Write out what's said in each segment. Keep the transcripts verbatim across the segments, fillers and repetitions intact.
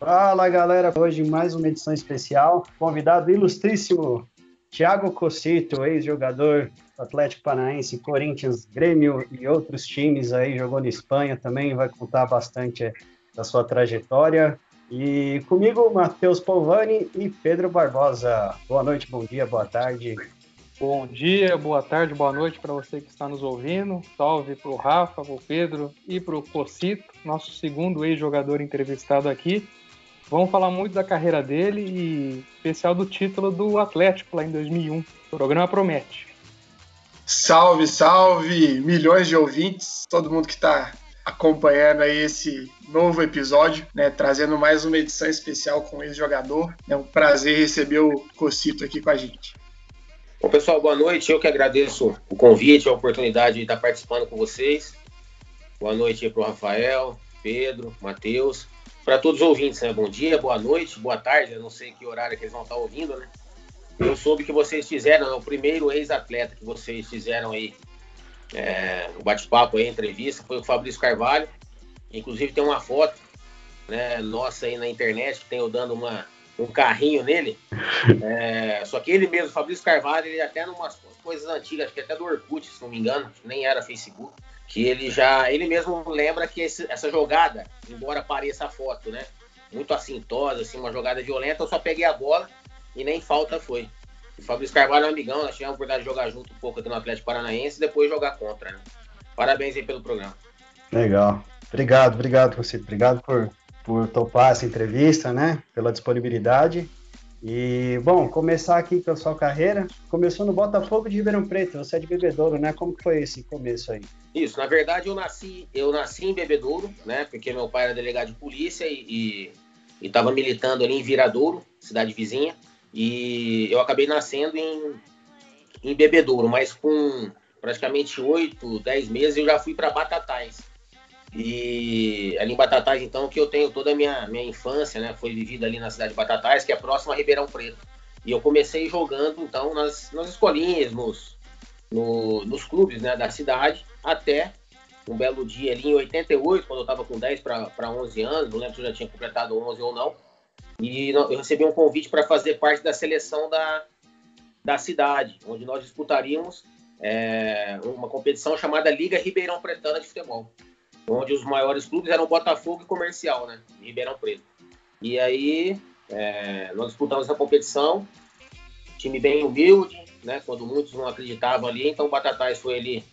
Fala, galera, hoje mais uma edição especial, convidado ilustríssimo Thiago Cocito, ex-jogador do Atlético Paranaense, Corinthians, Grêmio e outros times aí, jogou na Espanha também, vai contar bastante da sua trajetória. E comigo, Matheus Polvani e Pedro Barbosa. Boa noite, bom dia, boa tarde. Bom dia, boa tarde, boa noite para você que está nos ouvindo. Salve para o Rafa, para o Pedro e para o Cocito, nosso segundo ex-jogador entrevistado aqui. Vamos falar muito da carreira dele e especial do título do Atlético lá em dois mil e um. O programa promete. Salve, salve, milhões de ouvintes, todo mundo que está acompanhando aí esse novo episódio, né, trazendo mais uma edição especial com o ex-jogador. É um prazer receber o Cocito aqui com a gente. Bom, pessoal, boa noite. Eu que agradeço o convite, a oportunidade de estar participando com vocês. Boa noite para o Rafael, Pedro, Matheus, para todos os ouvintes, né? Bom dia, boa noite, boa tarde. Eu não sei que horário que eles vão estar ouvindo, né? Eu soube que vocês fizeram, né, o primeiro ex-atleta que vocês fizeram aí, é, o bate-papo aí, a entrevista, foi o Fabrício Carvalho. Inclusive tem uma foto, né, nossa aí na internet, que tem eu dando uma... um carrinho nele, é, só que ele mesmo, Fabrício Carvalho, ele até numas coisas antigas, acho que até do Orkut, se não me engano, nem era Facebook, que ele já, ele mesmo lembra que esse, essa jogada, embora pareça a foto, né, muito assintosa, assim, uma jogada violenta, eu só peguei a bola e nem falta foi. O Fabrício Carvalho é um amigão, nós tivemos a oportunidade de jogar junto um pouco aqui no Atlético Paranaense e depois jogar contra, né. Parabéns aí pelo programa. Legal, obrigado, obrigado, Cocito, obrigado por... por topar essa entrevista, né? Pela disponibilidade. E, bom, começar aqui com a sua carreira. Começou no Botafogo de Ribeirão Preto, você é de Bebedouro, né? Como que foi esse começo aí? Isso, na verdade eu nasci, eu nasci em Bebedouro, né? Porque meu pai era delegado de polícia e estava militando ali em Viradouro, cidade vizinha. E eu acabei nascendo em, em Bebedouro, mas com praticamente oito, dez meses eu já fui para Batatais. E ali em Batatais, então, que eu tenho toda a minha, minha infância, né? Foi vivida ali na cidade de Batatais, que é próxima a Ribeirão Preto. E eu comecei jogando, então, nas, nas escolinhas, nos, no, nos clubes, né, da cidade, até um belo dia ali em oitenta e oito, quando eu estava com dez para onze anos, não lembro se eu já tinha completado onze ou não. E eu recebi um convite para fazer parte da seleção da, da cidade, onde nós disputaríamos é, uma competição chamada Liga Ribeirão Pretana de Futebol, onde os maiores clubes eram Botafogo e Comercial, né, em Ribeirão Preto. E aí, é, nós disputamos essa competição, time bem humilde, né, quando muitos não acreditavam ali, então o Batatais foi ali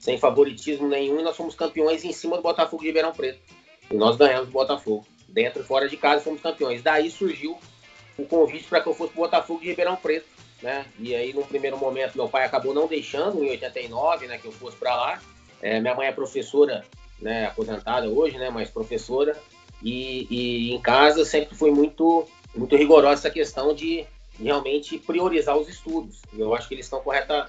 sem favoritismo nenhum, e nós fomos campeões em cima do Botafogo de Ribeirão Preto. E nós ganhamos o Botafogo, dentro e fora de casa fomos campeões. Daí surgiu o convite para que eu fosse pro Botafogo de Ribeirão Preto, né, e aí num primeiro momento meu pai acabou não deixando, em oitenta e nove, né, que eu fosse para lá. É, minha mãe é professora, né, aposentada hoje, né, mas professora, e, e em casa sempre foi muito, muito rigorosa essa questão de realmente priorizar os estudos. Eu acho que eles estão correta,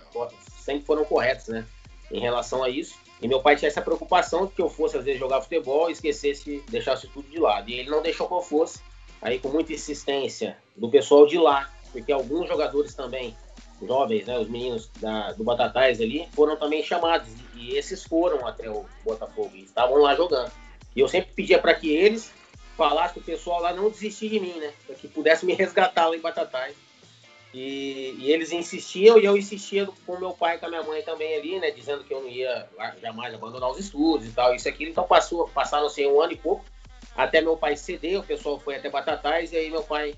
sempre foram corretos, né, em relação a isso. E meu pai tinha essa preocupação de que eu fosse, às vezes, jogar futebol e esquecesse, deixasse tudo de lado. E ele não deixou que eu fosse, aí com muita insistência do pessoal de lá, porque alguns jogadores também jovens, né, os meninos da, do Batatais ali, foram também chamados, e esses foram até o Botafogo e estavam lá jogando, e eu sempre pedia para que eles falassem que o pessoal lá não desistir de mim, né, para que pudesse me resgatar lá em Batatais, e, e eles insistiam, e eu insistia com meu pai e com a minha mãe também ali, né, dizendo que eu não ia jamais abandonar os estudos e tal, isso e aquilo. Então passou, passaram assim um ano e pouco, até meu pai ceder, o pessoal foi até Batatais, e aí meu pai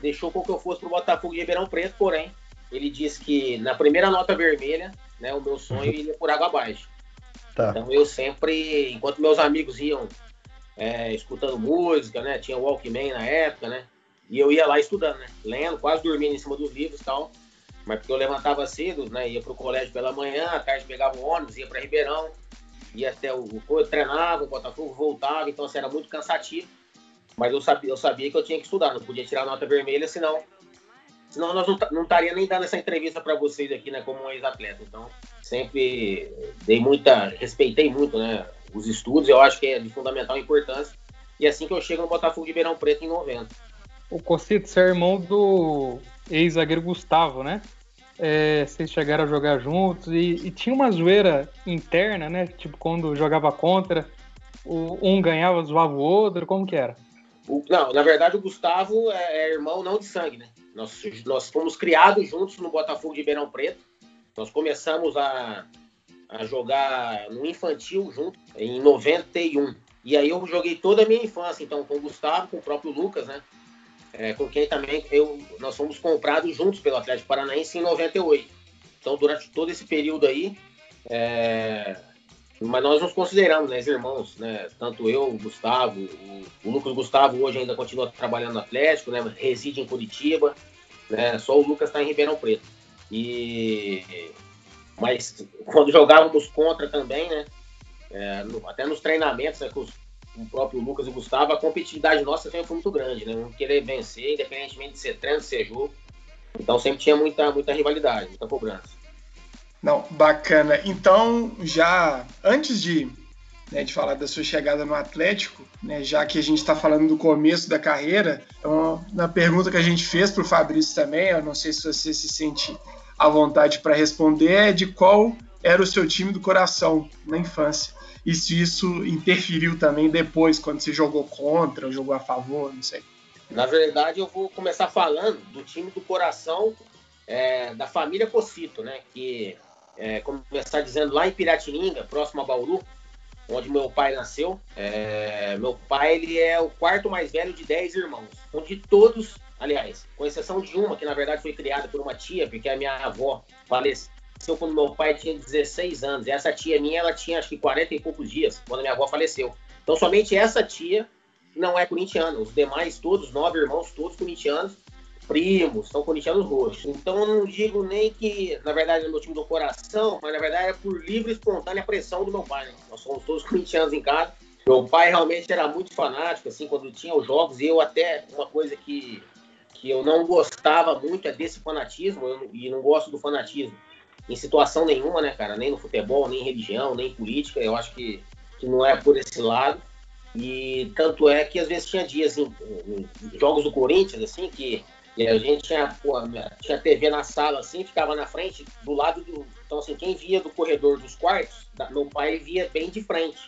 deixou com que eu fosse pro Botafogo de Ribeirão Preto, porém ele disse que na primeira nota vermelha, né, o meu sonho ia por água abaixo. Tá. Então eu sempre, enquanto meus amigos iam é, escutando música, né, tinha Walkman na época, né, e eu ia lá estudando, né, lendo, quase dormindo em cima dos livros e tal, mas porque eu levantava cedo, né, ia pro colégio pela manhã, à tarde pegava o ônibus, ia para Ribeirão, ia até o, eu treinava, o Botafogo voltava, então assim, era muito cansativo, mas eu sabia, eu sabia que eu tinha que estudar, não podia tirar nota vermelha, senão... Senão nós não estaria nem dando essa entrevista para vocês aqui, né, como um ex-atleta. Então, sempre dei muita, respeitei muito, né, os estudos, eu acho que é de fundamental importância. E assim que eu chego no Botafogo de Ribeirão Preto em noventa. O Cocito, você é irmão do ex-zagueiro Gustavo, né? É, vocês chegaram a jogar juntos e, e tinha uma zoeira interna, né? Tipo, quando jogava contra, o, um ganhava, zoava o outro, como que era? O, não, na verdade o Gustavo é, é irmão não de sangue, né? Nós, nós fomos criados juntos no Botafogo de Ribeirão Preto. Nós começamos a, a jogar no infantil junto em noventa e um. E aí eu joguei toda a minha infância, então, com o Gustavo, com o próprio Lucas, né? É, com quem também eu, nós fomos comprados juntos pelo Atlético Paranaense em noventa e oito. Então, durante todo esse período aí, é, mas nós nos consideramos, né, irmãos, né? Tanto eu, o Gustavo, o, o Lucas Gustavo hoje ainda continua trabalhando no Atlético, né? Reside em Curitiba, né? Só o Lucas está em Ribeirão Preto. E, mas quando jogávamos contra também, né? É, até nos treinamentos, né, com, os, com o próprio Lucas e o Gustavo, a competitividade nossa sempre foi muito grande, né? Não querer vencer, independentemente de ser treino, de ser jogo. Então sempre tinha muita, muita rivalidade, muita cobrança. Não, bacana. Então, já antes de, né, de falar da sua chegada no Atlético, né, já que a gente está falando do começo da carreira, então, na pergunta que a gente fez para o Fabrício também, eu não sei se você se sente à vontade para responder, é de qual era o seu time do coração na infância. E se isso interferiu também depois, quando você jogou contra ou jogou a favor, não sei. Na verdade, eu vou começar falando do time do coração é, da família Cocito, né? Que, é, começar dizendo, lá em Piratininga, próximo a Bauru, onde meu pai nasceu. É, meu pai, ele é o quarto mais velho de dez irmãos, onde todos, aliás, com exceção de uma, que na verdade foi criada por uma tia, porque a minha avó faleceu quando meu pai tinha dezesseis anos. Essa tia minha, ela tinha acho que quarenta e poucos dias quando minha avó faleceu. Então somente essa tia não é corintiana. Os demais todos, nove irmãos, todos corintianos, primos, são corintianos roxos. Então eu não digo nem que, na verdade, é meu time do coração, mas na verdade é por livre e espontânea pressão do meu pai, né? Nós somos todos corintianos em casa. Meu pai realmente era muito fanático, assim, quando tinha os jogos. E eu até, uma coisa que, que eu não gostava muito é desse fanatismo, eu, e não gosto do fanatismo em situação nenhuma, né, cara? Nem no futebol, nem em religião, nem em política. Eu acho que, que não é por esse lado. E tanto é que às vezes tinha dias em, em jogos do Corinthians, assim, que a gente tinha, pô, tinha T V na sala, assim, ficava na frente, do lado do... Então, assim, quem via do corredor dos quartos, da, meu pai via bem de frente,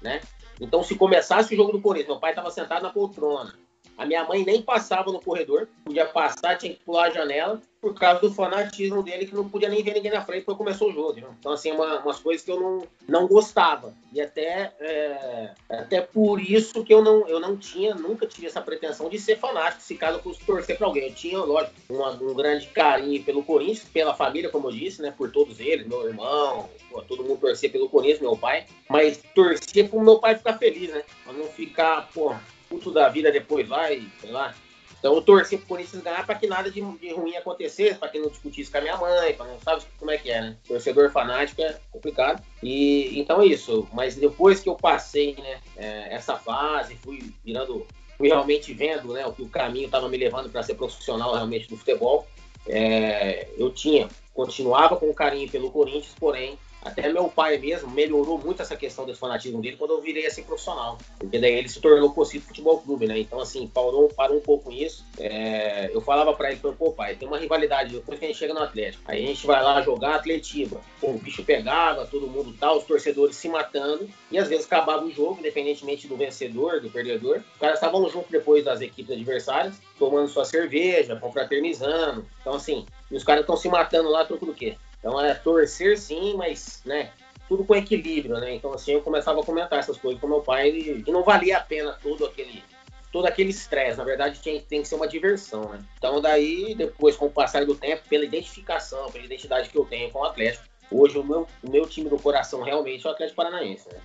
né? Então, se começasse o jogo do Corinthians, meu pai estava sentado na poltrona. A minha mãe nem passava no corredor, podia passar, tinha que pular a janela, por causa do fanatismo dele, que não podia nem ver ninguém na frente quando começou o jogo, né? Então, assim, uma, umas coisas que eu não, não gostava. E até, é, até por isso que eu não, eu não tinha, nunca tive essa pretensão de ser fanático, se caso eu fosse torcer pra alguém. Eu tinha, lógico, uma, um grande carinho pelo Corinthians, pela família, como eu disse, né? Por todos eles, meu irmão, todo mundo torcia pelo Corinthians, meu pai. Mas torcia pro meu pai ficar feliz, né? Pra não ficar, porra, puto da vida depois lá e sei lá. Então eu torci pro Corinthians ganhar pra que nada de, de ruim acontecesse, pra que não discutisse com a minha mãe, pra não, sabe como é que é, né? Torcedor fanático é complicado. E então é isso. Mas depois que eu passei, né, é, essa fase, fui virando, fui realmente vendo, né, o que o caminho tava me levando pra ser profissional realmente do futebol. É, eu tinha, continuava com carinho pelo Corinthians, porém, até meu pai mesmo melhorou muito essa questão desse fanatismo dele quando eu virei assim profissional. Porque daí ele se tornou Cocito Futebol Clube, né? Então, assim, parou, parou um pouco nisso. É, eu falava pra ele, pô, pai, tem uma rivalidade, depois que a gente chega no Atlético, aí a gente vai lá jogar Atletiba. Pô, o bicho pegava, todo mundo tal, os torcedores se matando. E às vezes acabava o jogo, independentemente do vencedor, do perdedor. Os caras estavam juntos depois das equipes adversárias, tomando sua cerveja, confraternizando. Então, assim, e os caras estão se matando lá, troco do quê? Então é torcer sim, mas, né, tudo com equilíbrio, né? Então, assim, eu começava a comentar essas coisas com meu pai, ele, e não valia a pena todo aquele todo aquele estresse. Na verdade, tem, tem que ser uma diversão, né? Então daí, depois, com o passar do tempo, pela identificação, pela identidade que eu tenho com o Atlético, hoje o meu, o meu time do coração realmente é o Atlético Paranaense, né?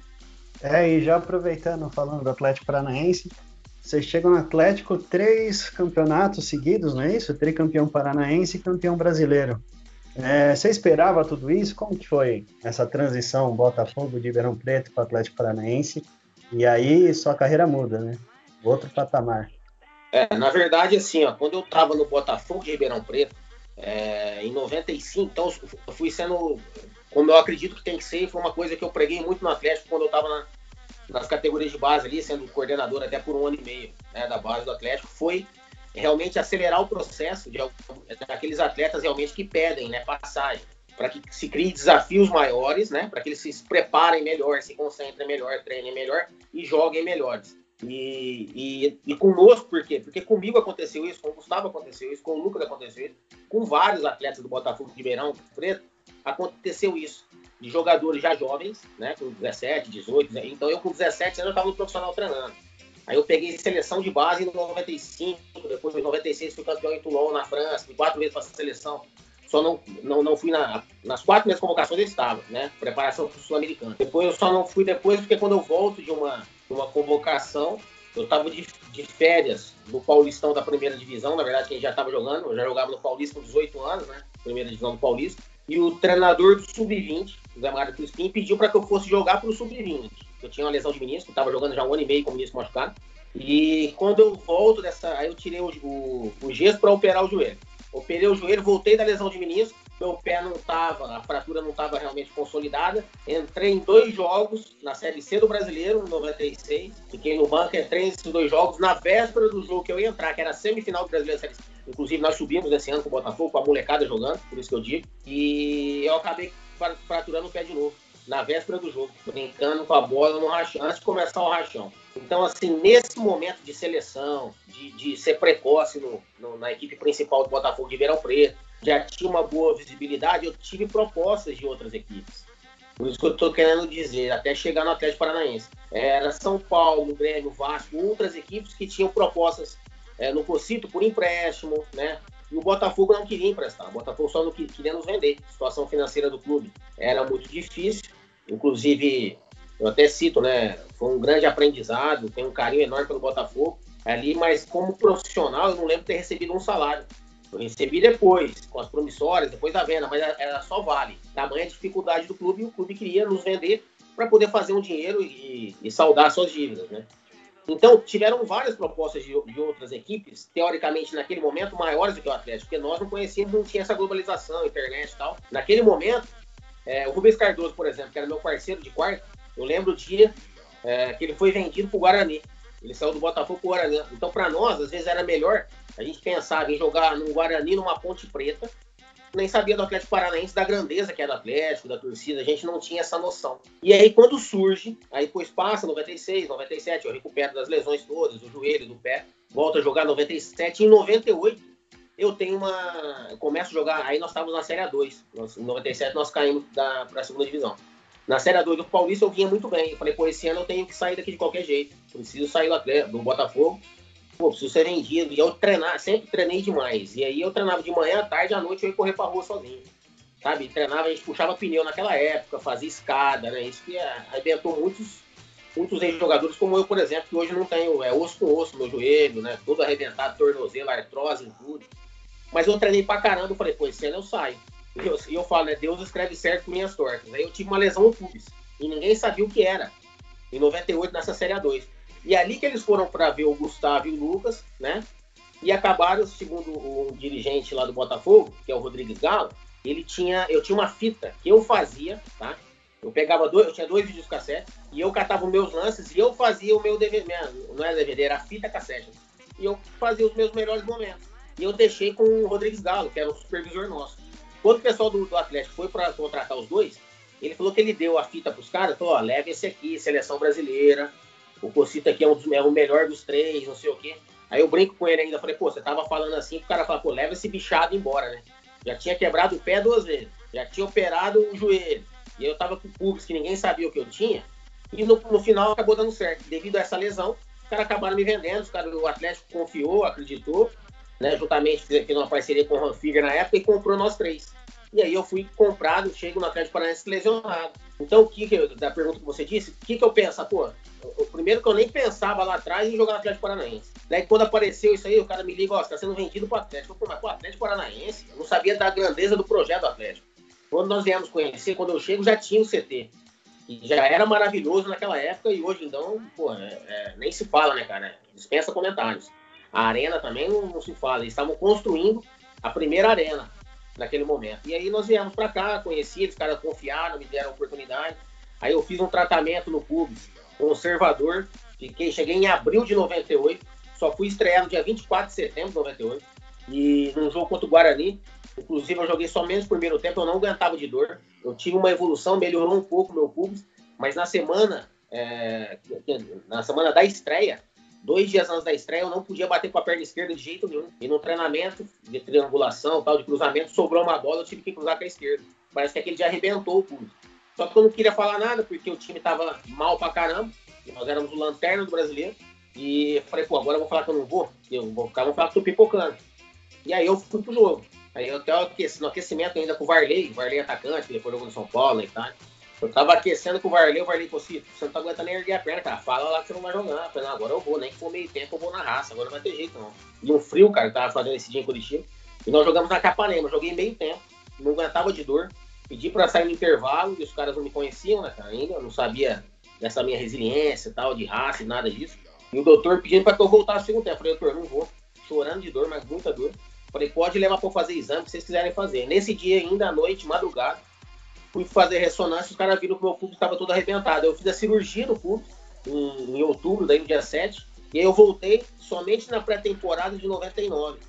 É, e já aproveitando, falando do Atlético Paranaense, você chega no Atlético três campeonatos seguidos, não é isso? Tricampeão paranaense e campeão brasileiro. É, você esperava tudo isso? Como que foi essa transição Botafogo de Ribeirão Preto para o Atlético Paranaense? E aí sua carreira muda, né? Outro patamar. É, na verdade, assim, ó, quando eu estava no Botafogo de Ribeirão Preto, é, em noventa e cinco, então eu fui sendo, como eu acredito que tem que ser, foi uma coisa que eu preguei muito no Atlético quando eu estava na, nas categorias de base ali, sendo coordenador até por um ano e meio, né, da base do Atlético, foi realmente acelerar o processo de aqueles atletas realmente que pedem, né, passagem, para que se criem desafios maiores, né, para que eles se preparem melhor, se concentrem melhor, treinem melhor e joguem melhores. E, e, e conosco, por quê? Porque comigo aconteceu isso, com o Gustavo aconteceu isso, com o Lucas aconteceu isso, com vários atletas do Botafogo de Ribeirão Preto aconteceu isso, de jogadores já jovens, né, com dezessete, dezoito, né? Então eu com dezessete anos eu estava no profissional treinando. Aí eu peguei seleção de base em noventa e cinco, depois em noventa e seis fui campeão em Toulon, na França, fui quatro vezes para a seleção, só não, não, não fui na, nas quatro minhas convocações eu estava, né, preparação para o Sul-Americano. Depois eu só não fui depois porque quando eu volto de uma... uma convocação, eu estava de, de férias no Paulistão da primeira divisão, na verdade quem já estava jogando, eu já jogava no Paulista com dezoito anos, né, primeira divisão do Paulista, e o treinador do sub vinte, Zé Mário Crispim, pediu para que eu fosse jogar para o sub vinte, eu tinha uma lesão de menisco, estava jogando já um ano e meio com o menisco machucado, e quando eu volto dessa, aí eu tirei o, o, o gesso para operar o joelho, operei o joelho, voltei da lesão de menisco, meu pé não estava, a fratura não estava realmente consolidada. Entrei em dois jogos na Série C do Brasileiro, em noventa e seis. Fiquei no banco, entrei nesses dois jogos. Na véspera do jogo que eu ia entrar, que era a semifinal do Brasileiro Série C. Inclusive, nós subimos esse ano com o Botafogo, com a molecada jogando, por isso que eu digo. E eu acabei fraturando o pé de novo, na véspera do jogo, brincando com a bola no rachão, antes de começar o rachão. Então, assim, nesse momento de seleção, de, de ser precoce no, no, na equipe principal do Botafogo de Ribeirão Preto, já tinha uma boa visibilidade, eu tive propostas de outras equipes. Por isso que eu estou querendo dizer, até chegar no Atlético Paranaense. Era São Paulo, Grêmio, Vasco, outras equipes que tinham propostas é, no Cocito por empréstimo, né? E o Botafogo não queria emprestar, o Botafogo só não queria nos vender. A situação financeira do clube era muito difícil, inclusive, eu até cito, né? Foi um grande aprendizado, tenho um carinho enorme pelo Botafogo ali, mas como profissional eu não lembro de ter recebido um salário. Eu recebi depois, com as promissórias, depois da venda, mas era só vale. Tamanha a dificuldade do clube, e o clube queria nos vender para poder fazer um dinheiro e, e saldar suas dívidas, né? Então, tiveram várias propostas de, de outras equipes, teoricamente, naquele momento, maiores do que o Atlético, porque nós não conhecíamos, não tinha essa globalização, internet e tal. Naquele momento, é, o Rubens Cardoso, por exemplo, que era meu parceiro de quarto, eu lembro o dia é, que ele foi vendido para o Guarani. Ele saiu do Botafogo para o Guarani. Então, para nós, às vezes, era melhor... A gente pensava em jogar no Guarani, numa Ponte Preta, nem sabia do Atlético Paranaense, da grandeza que era o Atlético, da torcida, a gente não tinha essa noção. E aí quando surge, aí depois passa noventa e seis, noventa e sete, eu recupero das lesões todas, do joelho, do pé, volto a jogar noventa e sete, em noventa e oito eu tenho uma... Eu começo a jogar, aí nós estávamos na Série A dois, nós, em noventa e sete nós caímos para a segunda divisão. Na Série A dois do Paulista eu vinha muito bem, eu falei, pô, esse ano eu tenho que sair daqui de qualquer jeito, preciso sair do, Atlético, do Botafogo, pô, preciso ser vendido, e eu treinar, sempre treinei demais, e aí eu treinava de manhã, à tarde, à noite, eu ia correr pra rua sozinho, sabe, treinava, a gente puxava pneu naquela época, fazia escada, né, isso que arrebentou muitos, muitos ex-jogadores como eu, por exemplo, que hoje não tenho, é osso com osso, meu joelho, né, todo arrebentado, tornozelo, artrose, tudo, mas eu treinei pra caramba, eu falei, pô, esse ano eu saio, e eu, eu falo, né, Deus escreve certo com minhas tortas, aí eu tive uma lesão no pubis, e ninguém sabia o que era, em noventa e oito, nessa Série A dois, E ali que eles foram para ver o Gustavo e o Lucas, né? E acabaram, segundo um dirigente lá do Botafogo, que é o Rodrigues Galo, ele tinha, eu tinha uma fita que eu fazia, tá? Eu pegava dois, eu tinha dois vídeos cassete, e eu catava os meus lances e eu fazia o meu D V D, não era D V D, era fita cassete. E eu fazia os meus melhores momentos. E eu deixei com o Rodrigues Galo, que era o supervisor nosso. Quando o pessoal do, do Atlético foi para contratar os dois, ele falou que ele deu a fita pros caras, falou, ó, leva esse aqui, seleção brasileira, o Cocito aqui é, um dos, é o melhor dos três, não sei o quê. Aí eu brinco com ele ainda, falei, pô, você tava falando assim, o cara fala, pô, leva esse bichado embora, né? Já tinha quebrado o pé duas vezes, já tinha operado o joelho, e eu tava com pubis que ninguém sabia o que eu tinha, e no, no final acabou dando certo. Devido a essa lesão, os caras acabaram me vendendo, os caras, o Atlético confiou, acreditou, né? Juntamente fez uma parceria com o Ranfiger na época e comprou nós três. E aí eu fui comprado, chego no Atlético Paranaense lesionado. Então, o que que eu, da pergunta que você disse, o que que eu penso? Pô, o primeiro que eu nem pensava lá atrás em jogar no Atlético Paranaense. Daí, quando apareceu isso aí, o cara me liga, ó, oh, você tá sendo vendido pro Atlético. Eu falei, mas pro Atlético Paranaense? Eu não sabia da grandeza do projeto do Atlético. Quando nós viemos conhecer, quando eu chego, já tinha o C T. E já era maravilhoso naquela época e hoje, então, pô, é, é, nem se fala, né, cara? Dispensa comentários. A arena também não, não se fala. Eles estavam construindo a primeira arena naquele momento. E aí nós viemos pra cá, conheci, os caras confiaram, me deram a oportunidade. Aí eu fiz um tratamento no pubis conservador, fiquei, cheguei em abril de noventa e oito, só fui estrear no dia vinte e quatro de setembro de noventa e oito, e num jogo contra o Guarani, inclusive eu joguei só menos o primeiro tempo, eu não aguentava de dor, eu tive uma evolução, melhorou um pouco o meu pubis, mas na semana, é, na semana da estreia, Dois dias antes da estreia, eu não podia bater com a perna esquerda de jeito nenhum. E no treinamento, de triangulação, tal, de cruzamento, sobrou uma bola, eu tive que cruzar com a esquerda. Parece que aquele dia arrebentou o clube. Só que eu não queria falar nada, porque o time tava mal pra caramba. Nós éramos o lanterna do brasileiro. E eu falei, pô, agora eu vou falar que eu não vou. Eu vou ficar, vou falar que tô pipocando. E aí eu fui pro jogo. Aí eu até no aquecimento ainda com o Varley, o Varley atacante, que depois jogou no São Paulo e tal. Eu tava aquecendo com o Varley, o Varley Cocito, você não tá aguentando nem erguer a perna, cara. Fala lá que você não vai jogar. Eu falei, não, agora eu vou, nem que for meio tempo, eu vou na raça, agora não vai ter jeito, não. E um frio, cara, que tava fazendo esse dia em Curitiba. E nós jogamos na Capanema, joguei meio tempo, não aguentava de dor. Pedi pra sair no intervalo, e os caras não me conheciam, né, cara, ainda. Eu não sabia dessa minha resiliência e tal, de raça e nada disso. E o doutor pedindo pra que eu voltasse no segundo tempo. Eu falei, doutor, não vou. Chorando de dor, mas muita dor. Falei, pode levar pra eu fazer exame, o que vocês quiserem fazer. Nesse dia ainda, à noite, madrugada, fui fazer ressonância, os caras viram que o meu pulso estava todo arrebentado. Eu fiz a cirurgia no pulso, em, em outubro, daí no dia sete, e aí eu voltei somente na pré-temporada de noventa e nove.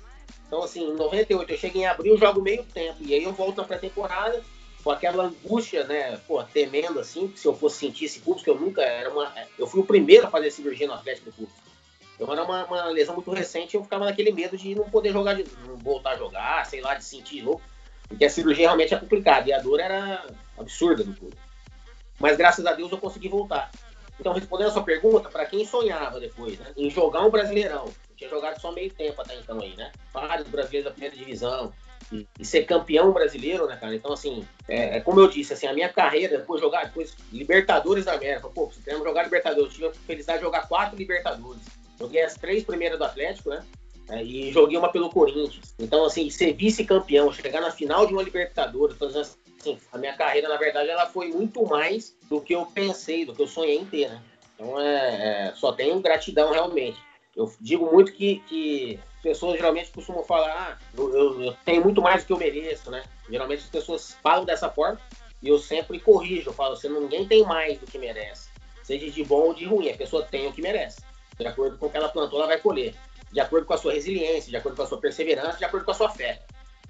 Então, assim, em noventa e oito eu cheguei em abril, jogo meio tempo, e aí eu volto na pré-temporada com aquela angústia, né, pô, temendo, assim, que se eu fosse sentir esse pulso, que eu nunca era uma... Eu fui o primeiro a fazer cirurgia no Atlético do pulso. Então era uma, uma lesão muito recente, eu ficava naquele medo de não poder jogar, de não voltar a jogar, sei lá, de sentir louco, porque a cirurgia realmente é complicada e a dor era absurda no clube. Mas graças a Deus eu consegui voltar. Então, respondendo a sua pergunta, para quem sonhava depois, né, em jogar um Brasileirão, eu tinha jogado só meio tempo até então aí, né? Vários brasileiros da primeira divisão e, e ser campeão brasileiro, né, cara? Então, assim, é, é como eu disse, assim, a minha carreira, depois jogar depois Libertadores da América, pô, se queremos jogar Libertadores, eu tive a felicidade de jogar quatro Libertadores. Joguei as três primeiras do Atlético, né? E joguei uma pelo Corinthians. Então, assim, ser vice-campeão, chegar na final de uma Libertadores, assim, a minha carreira, na verdade, ela foi muito mais do que eu pensei, do que eu sonhei em ter, né? Então, é, é, só tenho gratidão, realmente. Eu digo muito que, que as pessoas geralmente costumam falar, ah, eu, eu, eu tenho muito mais do que eu mereço, né? Geralmente as pessoas falam dessa forma e eu sempre corrijo, eu falo assim, ninguém tem mais do que merece. Seja de bom ou de ruim, a pessoa tem o que merece. De acordo com o que ela plantou, ela vai colher. De acordo com a sua resiliência, de acordo com a sua perseverança, de acordo com a sua fé.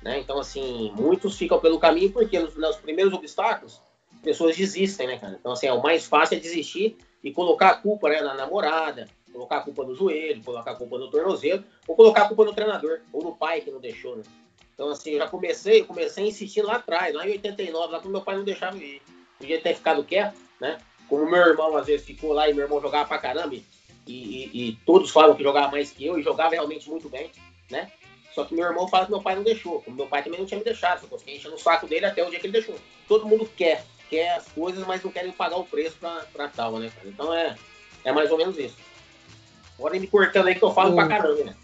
Né? Então, assim, muitos ficam pelo caminho porque nos, nos primeiros obstáculos, pessoas desistem, né, cara? Então, assim, é o mais fácil é desistir e colocar a culpa, né, na namorada, colocar a culpa no joelho, colocar a culpa no tornozelo, ou colocar a culpa no treinador, ou no pai que não deixou, né? Então, assim, eu já comecei, eu comecei insistindo lá atrás, lá em oitenta e nove, lá quando meu pai não deixava eu ir. Podia ter ficado quieto, né? Como meu irmão, às vezes, ficou lá e meu irmão jogava pra caramba, e E, e, e todos falam que jogava mais que eu e jogava realmente muito bem, né? Só que meu irmão fala que meu pai não deixou, como meu pai também não tinha me deixado, só que eu fiquei enchendo o saco dele até o dia que ele deixou. Todo mundo quer, quer as coisas, mas não querem pagar o preço pra, pra tal, né, cara? Então é, é mais ou menos isso. Agora me cortando aí que eu falo ô, pra caramba, né?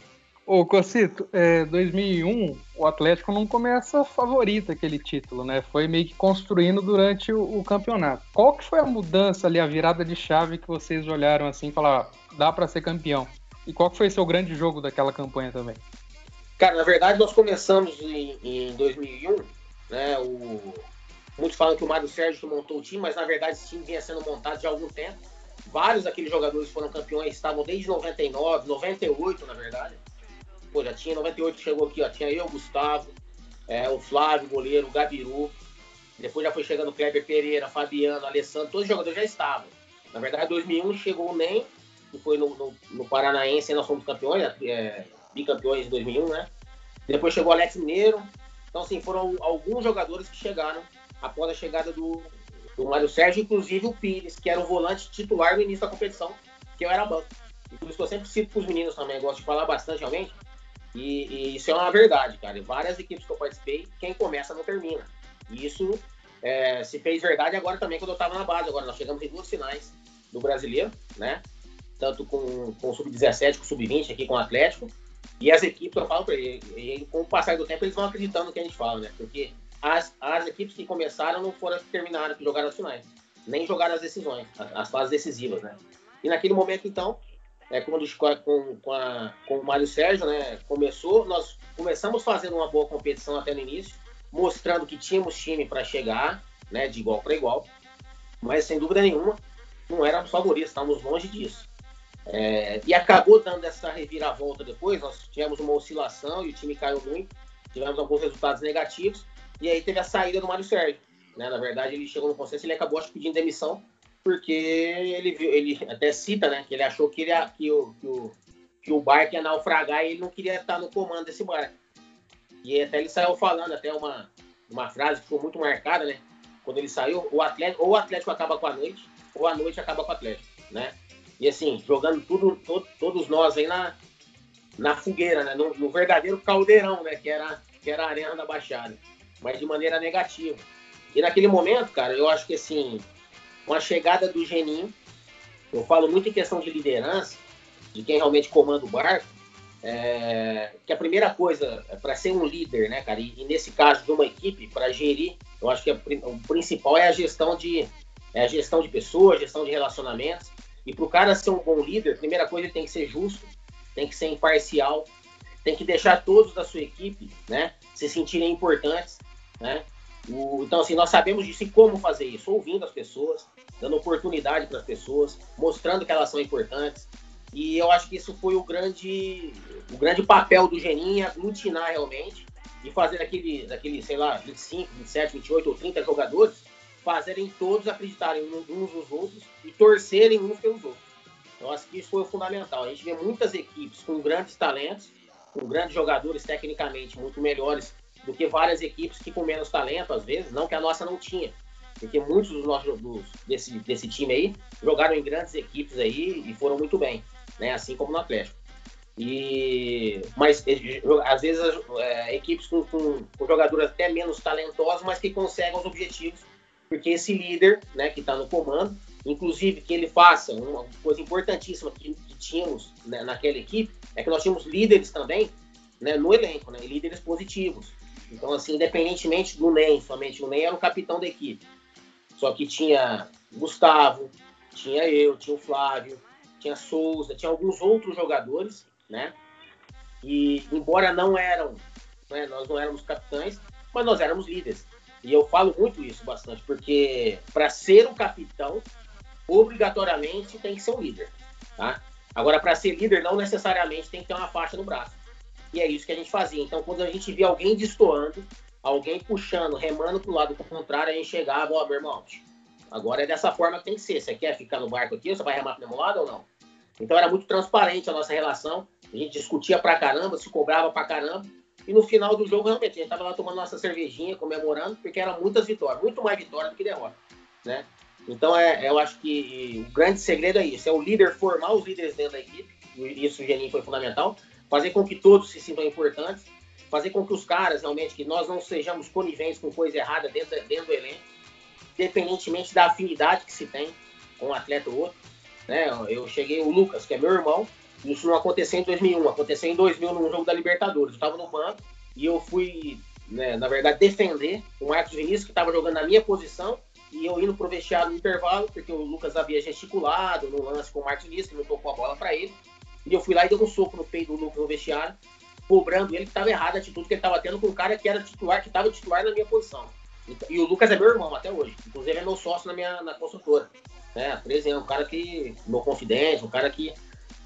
Ô, Cocito, é, dois mil e um, o Atlético não começa favorito aquele título, né? Foi meio que construindo durante o, o campeonato. Qual que foi a mudança ali, a virada de chave que vocês olharam assim e falaram, dá para ser campeão? E qual que foi seu grande jogo daquela campanha também? Cara, na verdade nós começamos em, em dois mil e um, né, o... muitos falam que o Mário Sérgio montou o time, mas na verdade esse time vinha sendo montado já há algum tempo. Vários daqueles jogadores foram campeões, estavam desde noventa e nove, noventa e oito na verdade. Pô, já tinha noventa e oito que chegou aqui, ó, tinha eu, Gustavo, é, o Flávio, o goleiro, o Gabiru, depois já foi chegando o Kleber Pereira, Fabiano, D'Alessandro, todos os jogadores já estavam. Na verdade, em dois mil e um chegou o Nem, que foi no, no, no Paranaense, nós fomos campeões, é, bicampeões em dois mil e um, né? Depois chegou o Alex Mineiro. Então, assim, foram alguns jogadores que chegaram após a chegada do, do Mário Sérgio, inclusive o Pires, que era o volante titular no início da competição, que eu era banco. E por isso que eu sempre cito pros meninos também, eu gosto de falar bastante, realmente. E, e isso é uma verdade, cara. Em várias equipes que eu participei, quem começa não termina. E isso é, se fez verdade agora também, quando eu tava na base. Agora nós chegamos em duas finais do Brasileiro, né? Tanto com, com o sub dezessete, com o sub vinte, aqui com o Atlético. E as equipes, eu falo pra eles, e com o passar do tempo, eles vão acreditando no que a gente fala, né? Porque as, as equipes que começaram não foram as que terminaram, que jogaram as finais. Nem jogaram as decisões, as, as fases decisivas, né? E naquele momento, então, é, quando com, com, a, com o Mário Sérgio, né, começou, nós começamos fazendo uma boa competição até no início, mostrando que tínhamos time para chegar, né, de igual para igual. Mas, sem dúvida nenhuma, não éramos favoritos, estávamos longe disso. É, e acabou dando essa reviravolta depois, nós tivemos uma oscilação e o time caiu muito, tivemos alguns resultados negativos, e aí teve a saída do Mário Sérgio, né? Na verdade ele chegou no consenso, ele acabou acho, pedindo demissão porque ele, ele até cita, né, que ele achou que, ele, que, o, que, o, que o barco ia naufragar e ele não queria estar no comando desse barco. E até ele saiu falando, até uma, uma frase que foi muito marcada, né? Quando ele saiu, o Atlético, ou o Atlético acaba com a noite, ou a noite acaba com o Atlético, né? E assim, jogando tudo, todo, todos nós aí na, na fogueira, né? No, no verdadeiro caldeirão, né? Que era, que era a Arena da Baixada, mas de maneira negativa. E naquele momento, cara, eu acho que assim, com a chegada do Geninho, eu falo muito em questão de liderança, de quem realmente comanda o barco, é, que a primeira coisa, é para ser um líder, né, cara, e, e nesse caso de uma equipe, para gerir, eu acho que a, o principal é a gestão de, é a gestão de pessoas, gestão de relacionamentos. E para o cara ser um bom líder, a primeira coisa, ele tem que ser justo, tem que ser imparcial, tem que deixar todos da sua equipe, né, se sentirem importantes, né? O, então, assim, nós sabemos disso e como fazer isso, ouvindo as pessoas, dando oportunidade para as pessoas, mostrando que elas são importantes. E eu acho que isso foi o grande, o grande papel do Geninho, aglutinar realmente e fazer aquele, aquele, sei lá, vinte e cinco, vinte e sete, vinte e oito ou trinta jogadores fazerem todos acreditarem uns nos outros e torcerem uns pelos outros. Eu acho que isso foi o fundamental. A gente vê muitas equipes com grandes talentos, com grandes jogadores tecnicamente muito melhores do que várias equipes que com menos talento, às vezes, não que a nossa não tinha. Porque muitos dos nossos dos, desse, desse time aí jogaram em grandes equipes aí e foram muito bem, né? Assim como no Atlético. E, mas às vezes é, equipes com, com, com jogadores até menos talentosos, mas que conseguem os objetivos, porque esse líder, né, que está no comando, inclusive que ele faça uma coisa importantíssima que, que tínhamos, né, naquela equipe, é que nós tínhamos líderes também, né, no elenco, né, e líderes positivos. Então, assim, independentemente do Ney, somente o Ney era o capitão da equipe. Só que tinha Gustavo, tinha eu, tinha o Flávio, tinha Souza, tinha alguns outros jogadores, né? E embora não eram, né, nós não éramos capitães, mas nós éramos líderes. E eu falo muito isso bastante, porque para ser um capitão, obrigatoriamente tem que ser um líder, tá? Agora, para ser líder, não necessariamente tem que ter uma faixa no braço. E é isso que a gente fazia. Então, quando a gente via alguém destoando, alguém puxando, remando pro lado contrário, a gente chegava, ó, meu irmão, agora é dessa forma que tem que ser. Você quer ficar no barco aqui? Você vai remar pro meu lado ou não? Então, era muito transparente a nossa relação. A gente discutia pra caramba, se cobrava pra caramba. E no final do jogo, realmente, a gente tava lá tomando nossa cervejinha, comemorando, porque eram muitas vitórias. Muito mais vitórias do que derrota, né? Então, é, eu acho que o grande segredo é isso. É o líder formar os líderes dentro da equipe. E isso, o Geninho, foi fundamental. Fazer com que todos se sintam importantes, fazer com que os caras, realmente, que nós não sejamos coniventes com coisa errada dentro, dentro do elenco, independentemente da afinidade que se tem com um atleta ou outro. Né? Eu cheguei, o Lucas, que é meu irmão, isso não aconteceu em dois mil e um, aconteceu em dois mil num jogo da Libertadores. Eu estava no banco e eu fui, né, na verdade, defender o Marcos Vinicius, que estava jogando na minha posição, e eu indo pro vestiário no intervalo, porque o Lucas havia gesticulado no lance com o Marcos Vinicius, que não tocou a bola para ele. E eu fui lá e dei um soco no peito do Lucas no vestiário, cobrando ele que estava errado a atitude que ele estava tendo com o cara que era titular, que estava titular na minha posição. E o Lucas é meu irmão até hoje, inclusive é meu sócio na minha na consultora. É, treze anos, um cara que, meu confidente, um cara que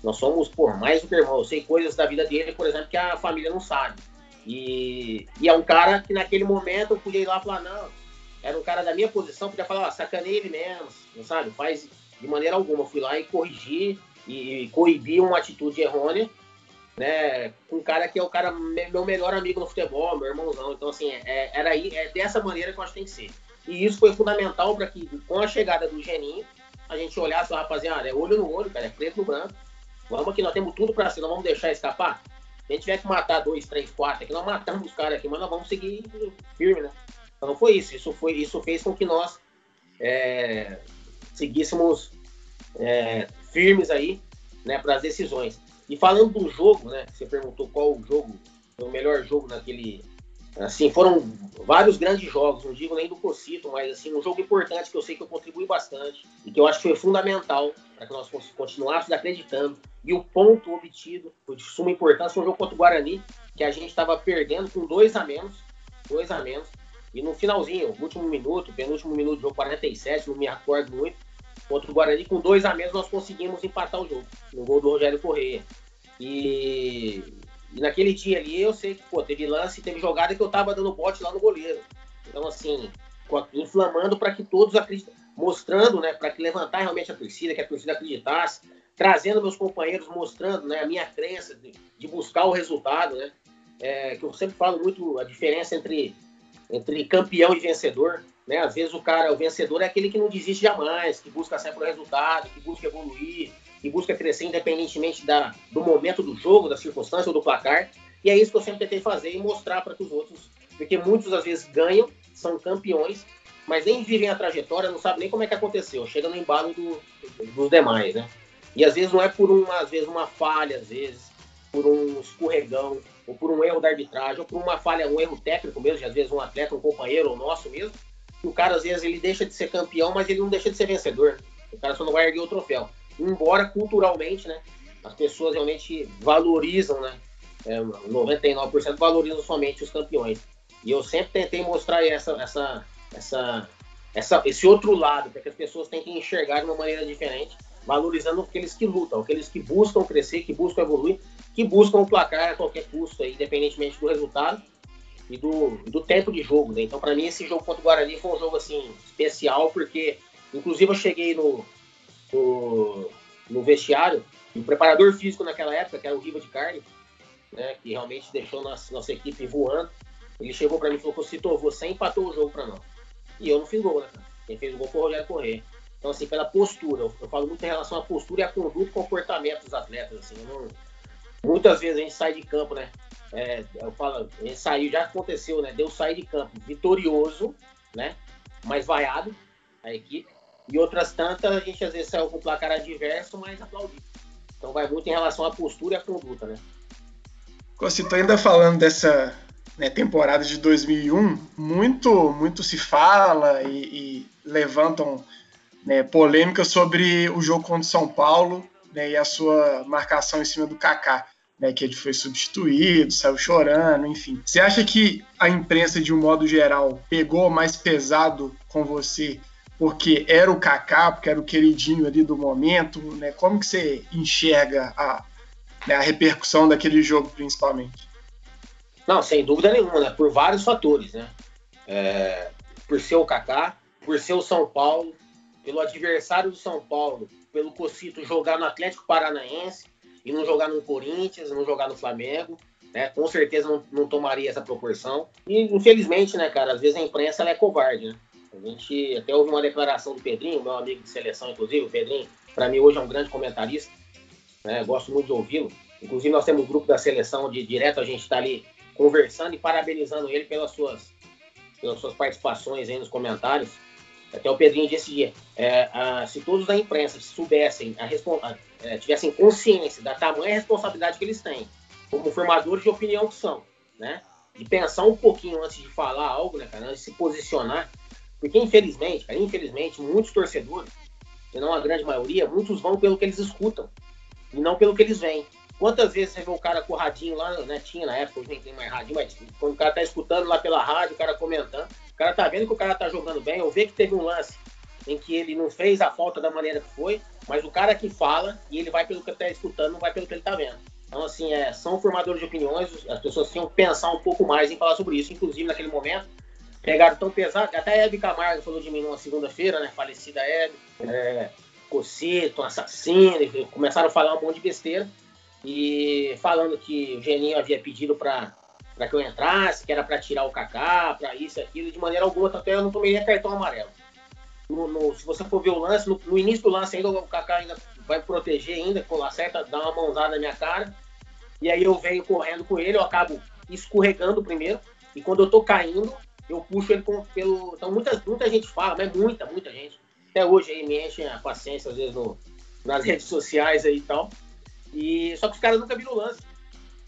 nós somos, por mais do que irmão. Eu sei coisas da vida dele, por exemplo, que a família não sabe. E, e é um cara que naquele momento eu podia ir lá e falar, não, era um cara da minha posição, podia falar, ó, sacaneia ele mesmo, não sabe, faz de maneira alguma. Eu fui lá e corrigi e coibir uma atitude errônea, né, com um cara que é o cara, meu melhor amigo no futebol, meu irmãozão. Então, assim, é, era aí, é dessa maneira que eu acho que tem que ser. E isso foi fundamental para que, com a chegada do Geninho, a gente olhasse lá, rapaziada, é olho no olho, cara, é preto no branco. Vamos aqui, nós temos tudo para ser, nós vamos deixar escapar. Se a gente tiver que matar dois, três, quatro aqui, nós matamos os caras aqui, mas nós vamos seguir firme, né? Então, foi isso. Isso, foi, isso fez com que nós é, seguíssemos... É, firmes aí, né, para as decisões. E falando do jogo, né, você perguntou qual o jogo, o melhor jogo naquele, assim, foram vários grandes jogos, não digo nem do Cocito, mas assim, um jogo importante que eu sei que eu contribuí bastante e que eu acho que foi fundamental para que nós continuássemos acreditando, e o ponto obtido foi de suma importância, foi um jogo contra o Guarani, que a gente estava perdendo com dois a menos, dois a menos, e no finalzinho, último minuto, penúltimo minuto do jogo quarenta e sete, não me acordo muito, contra o Guarani, com dois a menos, nós conseguimos empatar o jogo, no gol do Rogério Correia. E, e naquele dia ali, eu sei que, pô, teve lance, teve jogada que eu tava dando bote lá no goleiro. Então, assim, inflamando para que todos acreditassem. mostrando, né, para levantar realmente a torcida, que a torcida acreditasse, trazendo meus companheiros, mostrando, né, a minha crença de, de buscar o resultado, né, é, que eu sempre falo muito a diferença entre, entre campeão e vencedor, né, às vezes o cara, o vencedor é aquele que não desiste jamais, que busca sempre o resultado, que busca evoluir, que busca crescer independentemente da, do momento do jogo, da circunstância ou do placar, e é isso que eu sempre tentei fazer e mostrar para os outros, porque muitos às vezes ganham, são campeões, mas nem vivem a trajetória, não sabem nem como é que aconteceu, chega no embalo do, dos demais, né? E às vezes não é por uma, às vezes, uma falha, às vezes, por um escorregão, ou por um erro da arbitragem, ou por uma falha, um erro técnico mesmo, de, às vezes um atleta, um companheiro ou nosso mesmo, que o cara às vezes ele deixa de ser campeão, mas ele não deixa de ser vencedor, o cara só não vai erguer o troféu. Embora culturalmente, né, as pessoas realmente valorizam, né, é, noventa e nove por cento valorizam somente os campeões. E eu sempre tentei mostrar essa, essa, essa, essa, esse outro lado, para que as pessoas tentem enxergar de uma maneira diferente, valorizando aqueles que lutam, aqueles que buscam crescer, que buscam evoluir, que buscam o placar a qualquer custo, aí, independentemente do resultado e do, do tempo de jogo. Né? Então, para mim, esse jogo contra o Guarani foi um jogo assim, especial, porque, inclusive, eu cheguei no, no, no vestiário, o preparador físico naquela época, que era o Riva de Carne, né, que realmente deixou nossa, nossa equipe voando. Ele chegou pra mim e falou: Cocito, você empatou o jogo pra nós. E eu não fiz gol, né, cara? Quem fez o gol foi o Rogério Correia. Então, assim, pela postura, eu, eu falo muito em relação à postura e à conduta e comportamento dos atletas, assim. Não, muitas vezes a gente sai de campo, né? É, eu falo, a gente saiu, já aconteceu, né? Deu sair de campo vitorioso, né? Mas vaiado, a equipe. E outras tantas, a gente às vezes saiu com o placar adverso, mas aplaudido. Então, vai muito em relação à postura e à conduta, né? Cocito, ainda falando dessa, né, temporada de dois mil e um, muito, muito se fala e, e levantam, né, polêmicas sobre o jogo contra o São Paulo, né, e a sua marcação em cima do Kaká, né, que ele foi substituído, saiu chorando, enfim. Você acha que a imprensa, de um modo geral, pegou mais pesado com você porque era o Kaká, porque era o queridinho ali do momento? Né? Como que você enxerga a, né, a repercussão daquele jogo, principalmente? Não, sem dúvida nenhuma, né? Por vários fatores, né? É, por ser o Kaká, por ser o São Paulo, pelo adversário do São Paulo, pelo Cocito jogar no Atlético Paranaense e não jogar no Corinthians, não jogar no Flamengo, né? Com certeza não, não tomaria essa proporção. E, infelizmente, né, cara, às vezes a imprensa ela é covarde, né? A gente até ouve uma declaração do Pedrinho, meu amigo de seleção, inclusive, o Pedrinho, para mim hoje é um grande comentarista, né? Gosto muito de ouvi-lo. Inclusive, nós temos um grupo da seleção de direto, a gente está ali conversando e parabenizando ele pelas suas, pelas suas participações aí nos comentários. Até o Pedrinho disse esse dia, é, a, se todos da imprensa soubessem, a respon- a, é, tivessem consciência da tamanha responsabilidade que eles têm, como formadores de opinião que são, né? De pensar um pouquinho antes de falar algo, né, cara? Antes de se posicionar, porque infelizmente, cara, infelizmente, muitos torcedores, se não a grande maioria, muitos vão pelo que eles escutam e não pelo que eles veem. Quantas vezes você vê o cara com o radinho lá, né? Tinha na época, hoje nem tem mais radinho, mas quando o cara tá escutando lá pela rádio, o cara comentando, o cara tá vendo que o cara tá jogando bem, ou vê que teve um lance em que ele não fez a falta da maneira que foi, mas o cara que fala, e ele vai pelo que ele tá escutando, não vai pelo que ele tá vendo. Então, assim, é, são formadores de opiniões, as pessoas tinham que pensar um pouco mais em falar sobre isso, inclusive naquele momento, pegaram tão pesado, que até a Hebe Camargo falou de mim numa segunda-feira, né, falecida Hebe, é, Cocito, assassino, e começaram a falar um monte de besteira, e falando que o Geninho havia pedido para que eu entrasse, que era para tirar o Kaká, para isso e aquilo, de maneira alguma, tanto eu não tomaria cartão amarelo. No, no, se você for ver o lance, no, no início do lance ainda, o Kaká ainda vai proteger, ainda, com a seta, dá uma mãozada na minha cara, e aí eu venho correndo com ele, eu acabo escorregando primeiro, e quando eu tô caindo, eu puxo ele com, pelo... Então muita, muita gente fala, mas muita, muita gente, até hoje aí me enchem a paciência, às vezes, no, nas redes sociais aí e tal. E, só que os caras nunca viram o lance.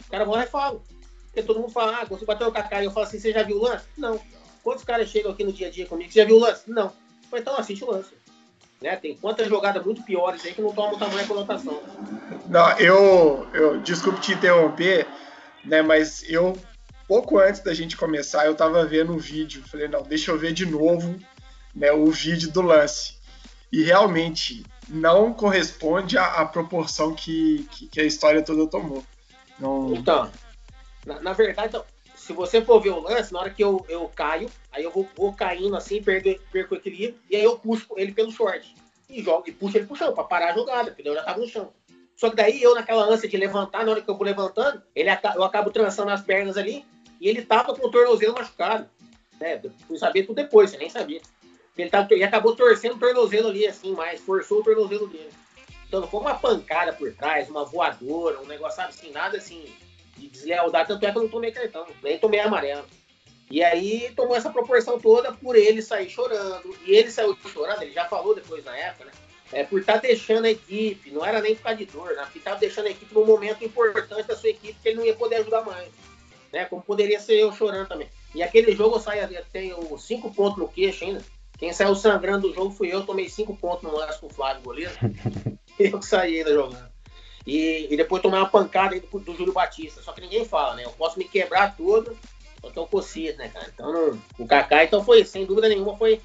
Os caras vão lá e falam. Porque todo mundo fala, ah, quando você bateu o Kaká, e eu falo assim, você já viu o lance? Não. Quantos caras chegam aqui no dia a dia comigo, você já viu o lance? Não. Mas então assiste o lance. Né? Tem quantas jogadas muito piores aí que não tomam tamanha conotação. Não, eu, eu... Desculpe te interromper, né, mas eu, pouco antes da gente começar, eu tava vendo o vídeo. Falei, não, deixa eu ver de novo, né, o vídeo do lance. E realmente não corresponde à, à proporção que, que, que a história toda tomou. Não... Então, na, na verdade, então, se você for ver o lance, na hora que eu, eu caio, aí eu vou, vou caindo assim, perco, perco o equilíbrio, e aí eu puxo ele pelo short. E, jogo, e puxo ele pro chão, pra parar a jogada, porque eu já tava no chão. Só que daí eu, naquela ânsia de levantar, na hora que eu vou levantando, ele, eu acabo trançando as pernas ali, e ele tava com o tornozelo machucado. Né? Fui saber tudo depois, você nem sabia. Ele, tava, ele acabou torcendo o tornozelo ali, assim, mas forçou o tornozelo dele. Então não foi uma pancada por trás, uma voadora, um negócio, sabe, assim, nada assim, de deslealdade. Tanto é que eu não tomei cartão, nem tomei amarelo. E aí tomou essa proporção toda por ele sair chorando. E ele saiu chorando, ele já falou depois na época, né? É, por estar deixando a equipe, não era nem por causa de dor, né? Porque estava deixando a equipe num momento importante da sua equipe que ele não ia poder ajudar mais. Né? Como poderia ser eu chorando também. E aquele jogo eu saí até cinco pontos no queixo ainda. Quem saiu sangrando do jogo fui eu, tomei cinco pontos no lance com o Flávio, goleiro. Eu que saí ainda jogando. E, e depois tomei uma pancada aí do, do Júlio Batista. Só que ninguém fala, né? Eu posso me quebrar todo, só que eu cocito, né, cara? Então, não, o Kaká, então foi, sem dúvida nenhuma, foi.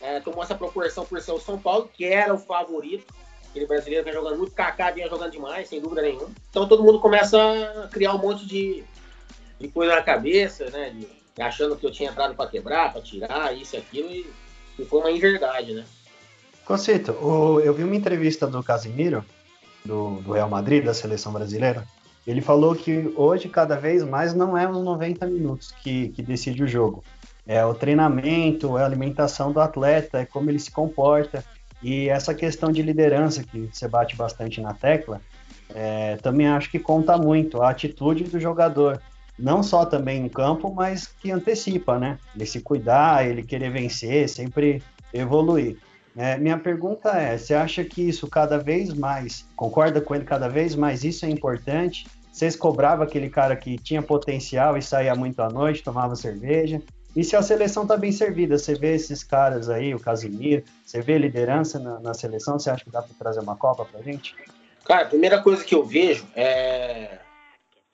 É, tomou essa proporção por ser o São Paulo, que era o favorito. Aquele brasileiro vinha jogando muito, Kaká vinha jogando demais, sem dúvida nenhuma. Então todo mundo começa a criar um monte de, de coisa na cabeça, né? De, achando que eu tinha entrado para quebrar, para tirar, isso e aquilo, e, e foi uma inverdade, né? Cocito, o, eu vi uma entrevista do Casemiro, do, do Real Madrid, da seleção brasileira. Ele falou que hoje, cada vez mais, não é os noventa minutos que, que decide o jogo. É o treinamento, é a alimentação do atleta, é como ele se comporta. E essa questão de liderança que você bate bastante na tecla, é, também acho que conta muito a atitude do jogador. Não só também em campo, mas que antecipa, né? Ele se cuidar, ele querer vencer, sempre evoluir. É, minha pergunta é, você acha que isso cada vez mais, concorda com ele cada vez mais, isso é importante? Vocês cobravam aquele cara que tinha potencial e saía muito à noite, tomava cerveja? E se a seleção tá bem servida, você vê esses caras aí, o Casemiro, você vê liderança na, na seleção, você acha que dá para trazer uma Copa pra gente? Cara, a primeira coisa que eu vejo é...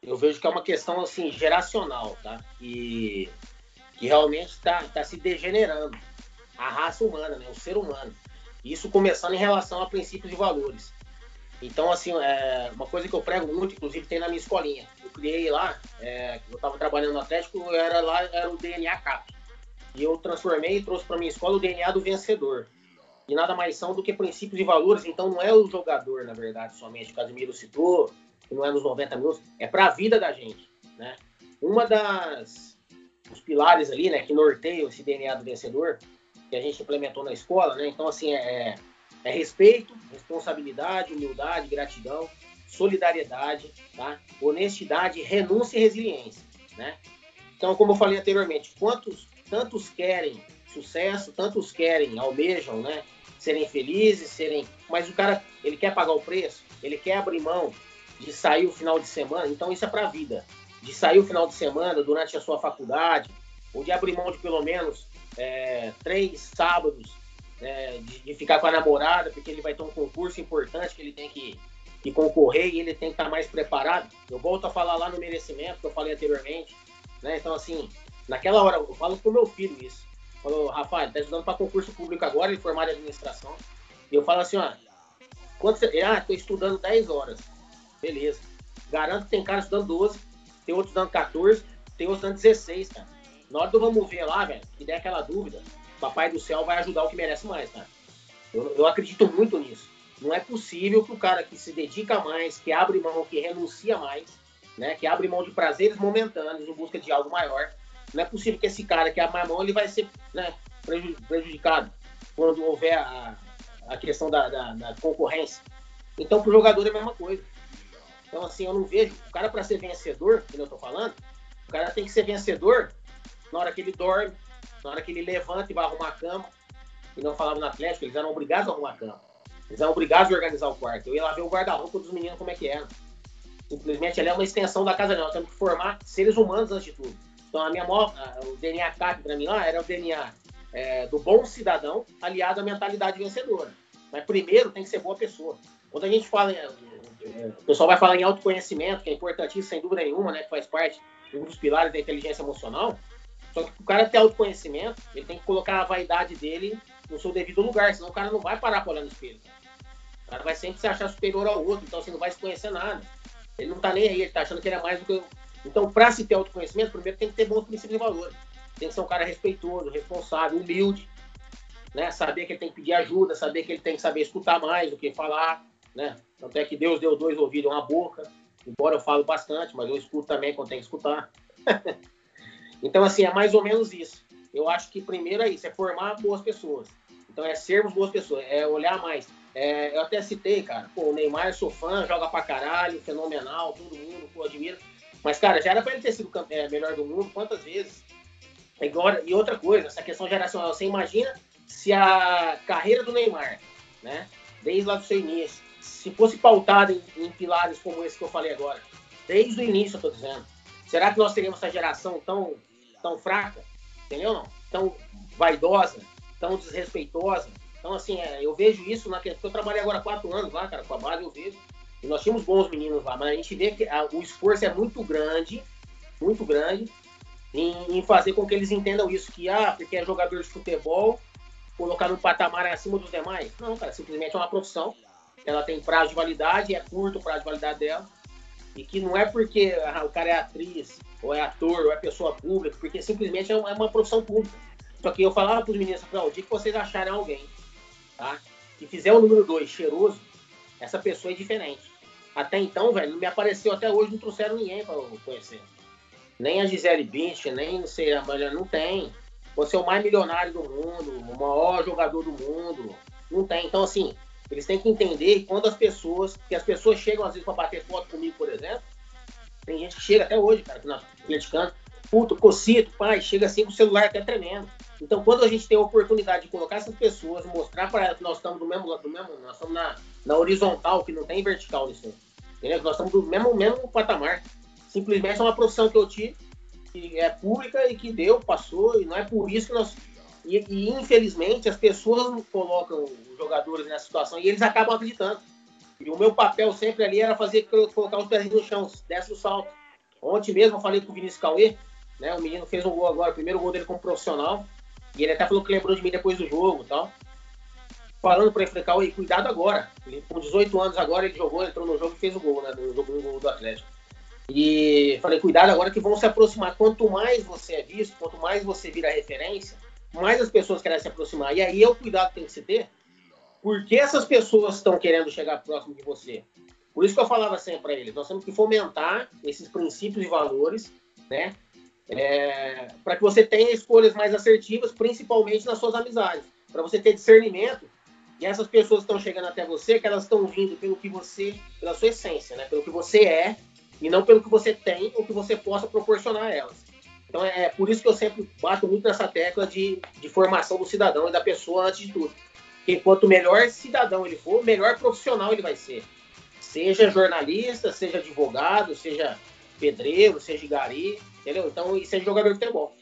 Eu vejo que é uma questão, assim, geracional, tá? E que realmente tá, tá se degenerando. A raça humana, né? O ser humano. Isso começando em relação a princípios e valores. Então, assim, é uma coisa que eu prego muito, inclusive tem na minha escolinha. Eu criei lá, é, eu estava trabalhando no Atlético, eu era lá, era o D N A C A P. E eu transformei e trouxe para minha escola o D N A do vencedor. E nada mais são do que princípios e valores. Então, não é o jogador, na verdade, somente. O Casemiro citou, que não é nos noventa minutos, é para a vida da gente, né? Uma das... Os pilares ali, né, que norteiam esse D N A do vencedor, que a gente implementou na escola, né? Então, assim, é... É respeito, responsabilidade, humildade, gratidão, solidariedade, tá? Honestidade, renúncia e resiliência, né? Então, como eu falei anteriormente, quantos, tantos querem sucesso, tantos querem, almejam, né? Serem felizes, serem... Mas o cara, ele quer pagar o preço, ele quer abrir mão de sair o final de semana, então isso é pra vida. De sair o final de semana durante a sua faculdade, ou de abrir mão de pelo menos é, três sábados, É, de, de ficar com a namorada, porque ele vai ter um concurso importante que ele tem que, que concorrer e ele tem que estar mais preparado. Eu volto a falar lá no merecimento, que eu falei anteriormente, né? Então, assim, naquela hora, eu falo pro meu filho isso. Falou, Rafael, ele tá estudando para concurso público agora, ele formado em administração. E eu falo assim, ó, quando você... Ah, tô estudando dez horas. Beleza. Garanto que tem cara estudando doze, tem outro estudando catorze, tem outro estudando dezesseis, cara. Na hora do vamos ver lá, velho, que der aquela dúvida... Papai do céu vai ajudar o que merece mais, tá? Eu, eu acredito muito nisso. Não é possível que o cara que se dedica mais, que abre mão, que renuncia mais, né? Que abre mão de prazeres momentâneos em busca de algo maior. Não é possível que esse cara que abre mão, ele vai ser, né, prejudicado quando houver a, a questão da, da, da concorrência. Então, pro jogador é a mesma coisa. Então, assim, eu não vejo... O cara, para ser vencedor, que eu tô falando, o cara tem que ser vencedor na hora que ele dorme, na hora que ele levanta e vai arrumar a cama, e não falava no Atlético, eles eram obrigados a arrumar a cama. Eles eram obrigados a organizar o quarto. Eu ia lá ver o guarda-roupa dos meninos como é que era. Simplesmente, ela é uma extensão da casa dela. Nós temos que formar seres humanos antes de tudo. Então, a minha maior, o D N A C A C para mim lá era o D N A é, do bom cidadão aliado à mentalidade vencedora. Mas primeiro tem que ser boa pessoa. Quando a gente fala, o pessoal vai falar em autoconhecimento, que é importantíssimo, sem dúvida nenhuma, né, que faz parte de um dos pilares da inteligência emocional. Só que o cara ter autoconhecimento, ele tem que colocar a vaidade dele no seu devido lugar, senão o cara não vai parar pra olhar no espelho. O cara vai sempre se achar superior ao outro, então você assim, não vai se conhecer nada. Ele não tá nem aí, ele tá achando que ele é mais do que, Então, para se ter autoconhecimento, primeiro tem que ter bons princípios e valores. Tem que ser um cara respeitoso, responsável, humilde, né? Saber que ele tem que pedir ajuda, saber que ele tem que saber escutar mais do que falar, né? Tanto é que Deus deu dois ouvidos e uma boca. Embora eu falo bastante, mas eu escuto também quando tem que escutar. Então, assim, é mais ou menos isso. Eu acho que primeiro é isso, é formar boas pessoas. Então, é sermos boas pessoas, é olhar mais. É, eu até citei, cara, pô, o Neymar, sou fã, joga pra caralho, fenomenal, todo mundo, pô, admira. Mas, cara, já era pra ele ter sido é, melhor do mundo quantas vezes. Agora, e outra coisa, essa questão geracional, você imagina se a carreira do Neymar, né, desde lá do seu início, se fosse pautada em, em pilares como esse que eu falei agora, desde o início, eu tô dizendo, será que nós teríamos essa geração tão, tão fraca, entendeu não? Tão vaidosa, tão desrespeitosa. Então, assim, é, eu vejo isso, na questão, eu trabalhei agora há quatro anos lá, cara, com a base, eu vejo, e nós tínhamos bons meninos lá, mas a gente vê que a, o esforço é muito grande, muito grande, em, em fazer com que eles entendam isso, que, ah, porque é jogador de futebol, colocar num patamar acima dos demais. Não, cara, simplesmente é uma profissão, ela tem prazo de validade, é curto o prazo de validade dela, e que não é porque ah, o cara é atriz, ou é ator, ou é pessoa pública, porque simplesmente é uma, é uma profissão pública. Só que eu falava para os meninos, não, o dia que vocês acharem alguém, tá, que fizer o número dois cheiroso, essa pessoa é diferente. Até então, velho, não me apareceu até hoje, não trouxeram ninguém para eu conhecer. Nem a Gisele Bündchen, nem não sei, a Maria, não tem. Você é o mais milionário do mundo, o maior jogador do mundo, não tem. Então, assim, eles têm que entender quando as pessoas, que as pessoas chegam às vezes para bater foto comigo, por exemplo, tem gente que chega até hoje, cara, que nós criticando, puto, Cocito, pai, chega assim com o celular até tremendo. Então, quando a gente tem a oportunidade de colocar essas pessoas, mostrar para elas que nós estamos do mesmo lado, do mesmo, nós estamos na, na horizontal, que não tem vertical nisso, entendeu? Nós estamos do mesmo, mesmo patamar. Simplesmente é uma profissão que eu tive, que é pública e que deu, passou, e não é por isso que nós... E, e infelizmente, as pessoas colocam os jogadores nessa situação e eles acabam acreditando. E o meu papel sempre ali era fazer colocar os pezinhos no chão, desce o salto. Ontem mesmo eu falei com o Vinícius Cauê, né? O menino fez um gol agora, o primeiro gol dele como profissional, e ele até falou que lembrou de mim depois do jogo e tal. Falando para ele, falei, Cauê, cuidado agora. Ele, com dezoito anos agora, ele jogou, entrou no jogo e fez o gol, né? No jogo, no gol do Atlético. E falei, cuidado agora que vão se aproximar. Quanto mais você é visto, quanto mais você vira referência, mais as pessoas querem se aproximar. E aí é o cuidado que tem que se ter, porque essas pessoas estão querendo chegar próximo de você. Por isso que eu falava sempre para eles, nós temos que fomentar esses princípios e valores, né? É, para que você tenha escolhas mais assertivas, principalmente nas suas amizades. Para você ter discernimento, e essas pessoas que estão chegando até você, que elas estão vindo pelo que você, pela sua essência, né? Pelo que você é, e não pelo que você tem ou que você possa proporcionar a elas. Então, é por isso que eu sempre bato muito nessa tecla de, de formação do cidadão e da pessoa antes de tudo. Porque quanto melhor cidadão ele for, melhor profissional ele vai ser. Seja jornalista, seja advogado, seja pedreiro, seja gari, entendeu? Então, e seja jogador de futebol.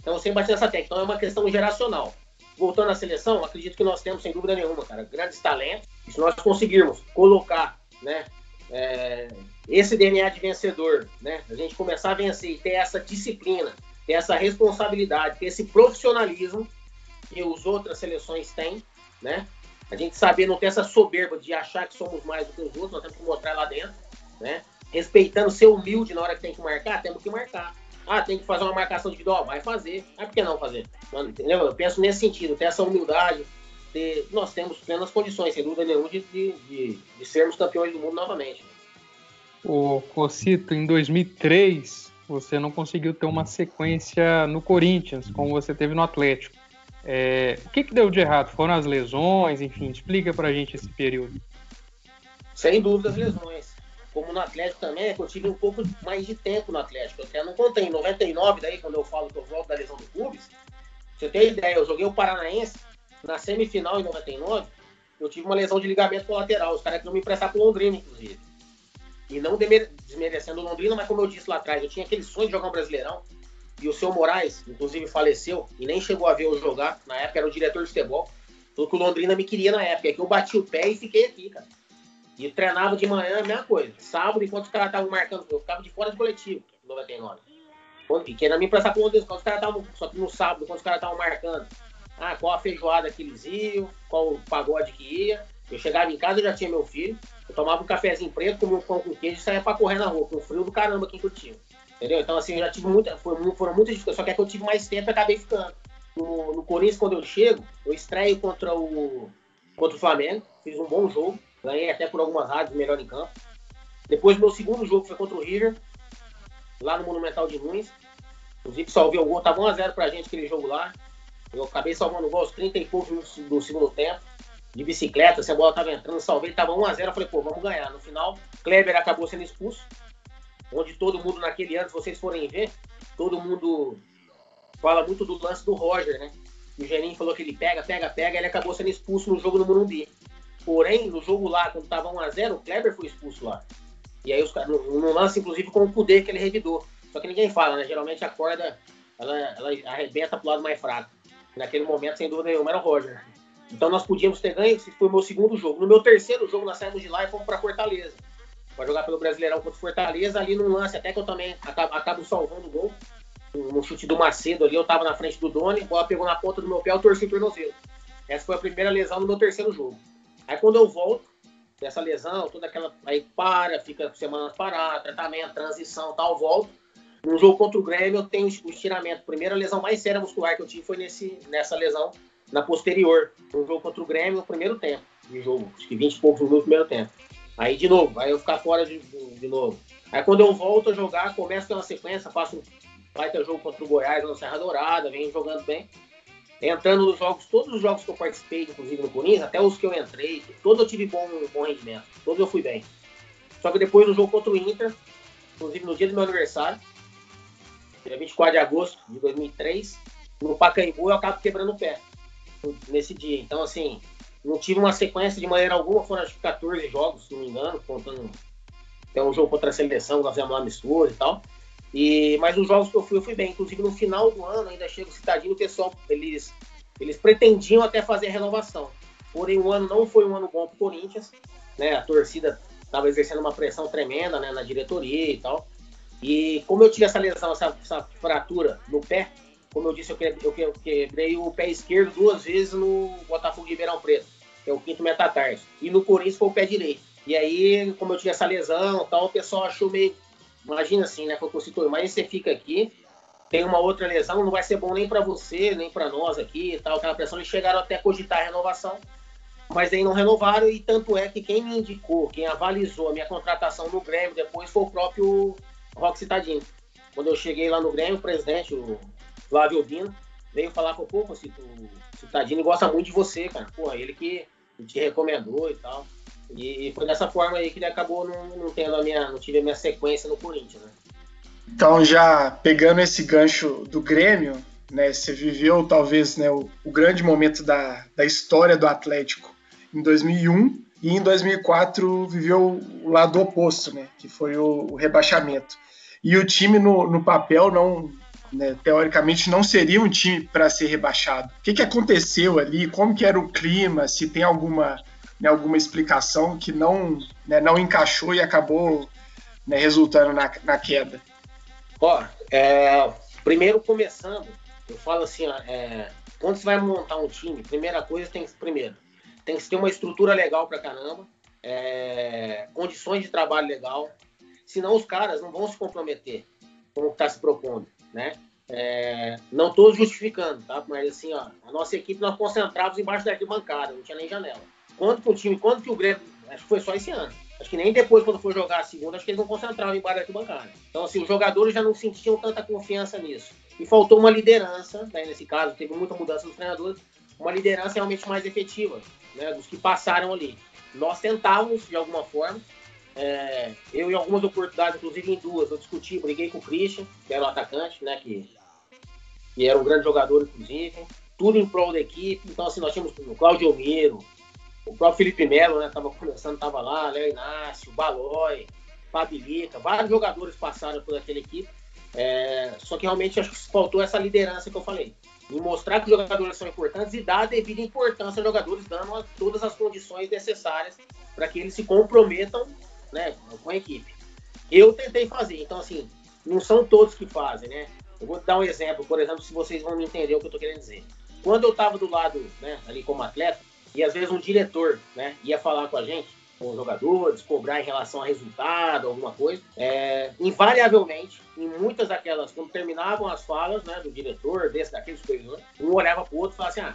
Então, eu sempre bato nessa tecla. Então, é uma questão geracional. Voltando à seleção, acredito que nós temos, sem dúvida nenhuma, cara, grandes talentos. E se nós conseguirmos colocar, né, é, esse D N A de vencedor, né? A gente começar a vencer e ter essa disciplina, ter essa responsabilidade, ter esse profissionalismo que as outras seleções têm, né? A gente saber não ter essa soberba de achar que somos mais do que os outros, nós temos que mostrar lá dentro, né? Respeitando, ser humilde na hora que tem que marcar, temos que marcar. Ah, tem que fazer uma marcação individual, vai fazer. Ah, por que não fazer? Entendeu? Eu penso nesse sentido, ter essa humildade, ter... nós temos plenas condições, sem dúvida nenhuma, de, de, de sermos campeões do mundo novamente. Ô, Cocito, em dois mil e três, você não conseguiu ter uma sequência no Corinthians, como você teve no Atlético. É, o que, que deu de errado? Foram as lesões? Enfim, explica pra gente esse período. Sem dúvida, as lesões. Como no Atlético também, eu tive um pouco mais de tempo no Atlético. Eu até não contei. Em noventa e nove, daí, quando eu falo que eu volto da lesão do Cubis, você tem ideia, eu joguei o Paranaense na semifinal em noventa e nove, eu tive uma lesão de ligamento colateral. Os caras queriam me emprestar pro Londrina, inclusive. E não desmerecendo o Londrina, mas como eu disse lá atrás, eu tinha aquele sonho de jogar um Brasileirão. E o seu Moraes, inclusive, faleceu e nem chegou a ver eu jogar. Na época era o diretor de futebol. Tudo que o Londrina me queria na época. É que eu bati o pé e fiquei aqui, cara. E treinava de manhã, a mesma coisa. Sábado, enquanto os caras estavam marcando, eu ficava de fora do coletivo, em noventa e nove. E queria me emprestar com o Londrina, os caras estavam... Só que no sábado, quando os caras estavam marcando, ah, qual a feijoada que eles iam, qual o pagode que ia. Eu chegava em casa, eu já tinha meu filho. Eu tomava um cafezinho preto, comia um pão com queijo e saía pra correr na rua, com frio do caramba aqui em Curitiba. Entendeu? Então, assim, eu já tive muita. Foram, foram muitas dificuldades. Só que é que eu tive mais tempo e acabei ficando. No, no Corinthians, quando eu chego, eu estreio contra o, contra o Flamengo. Fiz um bom jogo. Ganhei até por algumas rádios, melhor em campo. Depois, meu segundo jogo foi contra o River, lá no Monumental de Nunes. Inclusive, salvei o gol. Tava um a zero pra gente aquele jogo lá. Eu acabei salvando o gol aos trinta e poucos minutos do segundo tempo. De bicicleta, se a bola tava entrando, salvei, tava um a zero, eu falei, pô, vamos ganhar. No final, Kleber acabou sendo expulso, onde todo mundo naquele ano, se vocês forem ver, todo mundo fala muito do lance do Roger, né? O Geninho falou que ele pega, pega, pega, ele acabou sendo expulso no jogo no Morumbi. Porém, no jogo lá, quando tava um a zero, o Kleber foi expulso lá. E aí, os caras, no lance, inclusive, com o poder que ele revidou. Só que ninguém fala, né? Geralmente a corda, ela, ela arrebenta pro lado mais fraco. Naquele momento, sem dúvida nenhuma, era o Roger. Então nós podíamos ter ganho, esse foi o meu segundo jogo. No meu terceiro jogo, nós saímos de lá e fomos para Fortaleza. Para jogar pelo Brasileirão contra o Fortaleza, ali num lance, até que eu também acabo, acabo salvando o gol. No chute do Macedo ali, eu tava na frente do Doni, a bola pegou na ponta do meu pé, eu torci o tornozelo. Essa foi a primeira lesão no meu terceiro jogo. Aí quando eu volto dessa lesão, toda aquela... Aí para, fica semana parada, tratamento, transição e tal, volto. No jogo contra o Grêmio, eu tenho o estiramento. A primeira lesão mais séria muscular que eu tive foi nesse, nessa lesão. Na posterior, um jogo contra o Grêmio, o primeiro tempo de jogo, acho que vinte e poucos minutos no primeiro tempo. Aí de novo, aí eu ficar fora de, de novo. Aí quando eu volto a jogar, começo a ter uma sequência, faço um baita jogo contra o Goiás, na Serra Dourada, venho jogando bem. Entrando nos jogos, todos os jogos que eu participei, inclusive no Corinthians, até os que eu entrei, todos eu tive bom, bom rendimento, todos eu fui bem. Só que depois no jogo contra o Inter, inclusive no dia do meu aniversário, dia vinte e quatro de agosto de dois mil e três, no Pacaembu eu acabo quebrando o pé. Nesse dia, então assim, não tive uma sequência de maneira alguma, foram acho que quatorze jogos, se não me engano, contando até um jogo contra a seleção, nós fizemos uma mistura e tal, e, mas os jogos que eu fui, eu fui bem, inclusive no final do ano, ainda chega o Citadino, o pessoal, eles, eles pretendiam até fazer a renovação, porém o ano não foi um ano bom pro Corinthians, né, a torcida estava exercendo uma pressão tremenda, né, na diretoria e tal, e como eu tive essa lesão, essa, essa fratura no pé, como eu disse, eu quebrei, eu quebrei o pé esquerdo duas vezes no Botafogo de Ribeirão Preto, que é o quinto metatarso. E no Corinthians foi o pé direito. E aí, como eu tive essa lesão tal, o pessoal achou meio... Imagina assim, né? Falou, Cocito, mas você fica aqui, tem uma outra lesão, não vai ser bom nem pra você, nem pra nós aqui e tal. Aquela pressão, eles chegaram até a cogitar a renovação, mas aí não renovaram. E tanto é que quem me indicou, quem avalizou a minha contratação no Grêmio depois foi o próprio Roque Citadini. Quando eu cheguei lá no Grêmio, o presidente... o Flávio veio falar com o povo, assim, o Citadini gosta muito de você, cara, porra, ele que te recomendou e tal, e, e foi dessa forma aí que ele acabou não, não tendo a minha, não tive a minha sequência no Corinthians, né? Então, já pegando esse gancho do Grêmio, né, você viveu talvez, né, o, o grande momento da, da história do Atlético em dois mil e um, e em dois mil e quatro viveu o lado oposto, né, que foi o, o rebaixamento, e o time no, no papel não... Né, teoricamente não seria um time para ser rebaixado. O que, que aconteceu ali? Como que era o clima? Se tem alguma, né, alguma explicação que não, né, não encaixou e acabou, né, resultando na, na queda? Ó, é, primeiro começando, eu falo assim, ó, é, quando você vai montar um time, primeira coisa tem que primeiro tem que ter uma estrutura legal para caramba, é, condições de trabalho legal, senão os caras não vão se comprometer com o que está se propondo. Né? É, não estou justificando, tá? Mas assim, ó, a nossa equipe nós concentrávamos embaixo da arquibancada, não tinha nem janela. Quanto que o time, quanto que o Grêmio, acho que foi só esse ano. Acho que nem depois, quando for jogar a segunda, acho que eles não concentravam embaixo da arquibancada. Então, assim, os jogadores já não sentiam tanta confiança nisso. E faltou uma liderança, né? Nesse caso, teve muita mudança dos treinadores, uma liderança realmente mais efetiva, né? Dos que passaram ali. Nós tentávamos, de alguma forma. É, eu em algumas oportunidades, inclusive em duas, eu discuti, briguei com o Christian, que era o atacante, né, que, que era um grande jogador, inclusive, tudo em prol da equipe. Então, assim, nós tínhamos o Claudio Miro, o próprio Felipe Melo, né, tava começando, tava lá, Léo Inácio, Balói, Pabilica, vários jogadores passaram por aquela equipe, é, só que realmente acho que faltou essa liderança que eu falei, em mostrar que os jogadores são importantes e dar a devida importância aos jogadores, dando a, todas as condições necessárias para que eles se comprometam, né, com a equipe. Eu tentei fazer, então assim, não são todos que fazem, né? Eu vou dar um exemplo, por exemplo, se vocês vão me entender o que eu tô querendo dizer. Quando eu tava do lado, né, ali como atleta, e às vezes um diretor, né, ia falar com a gente, com os jogadores, cobrar em relação a resultado, alguma coisa. É, invariavelmente, em muitas daquelas, quando terminavam as falas, né, do diretor, desse, daquele superior, um olhava pro outro e falava assim, ah,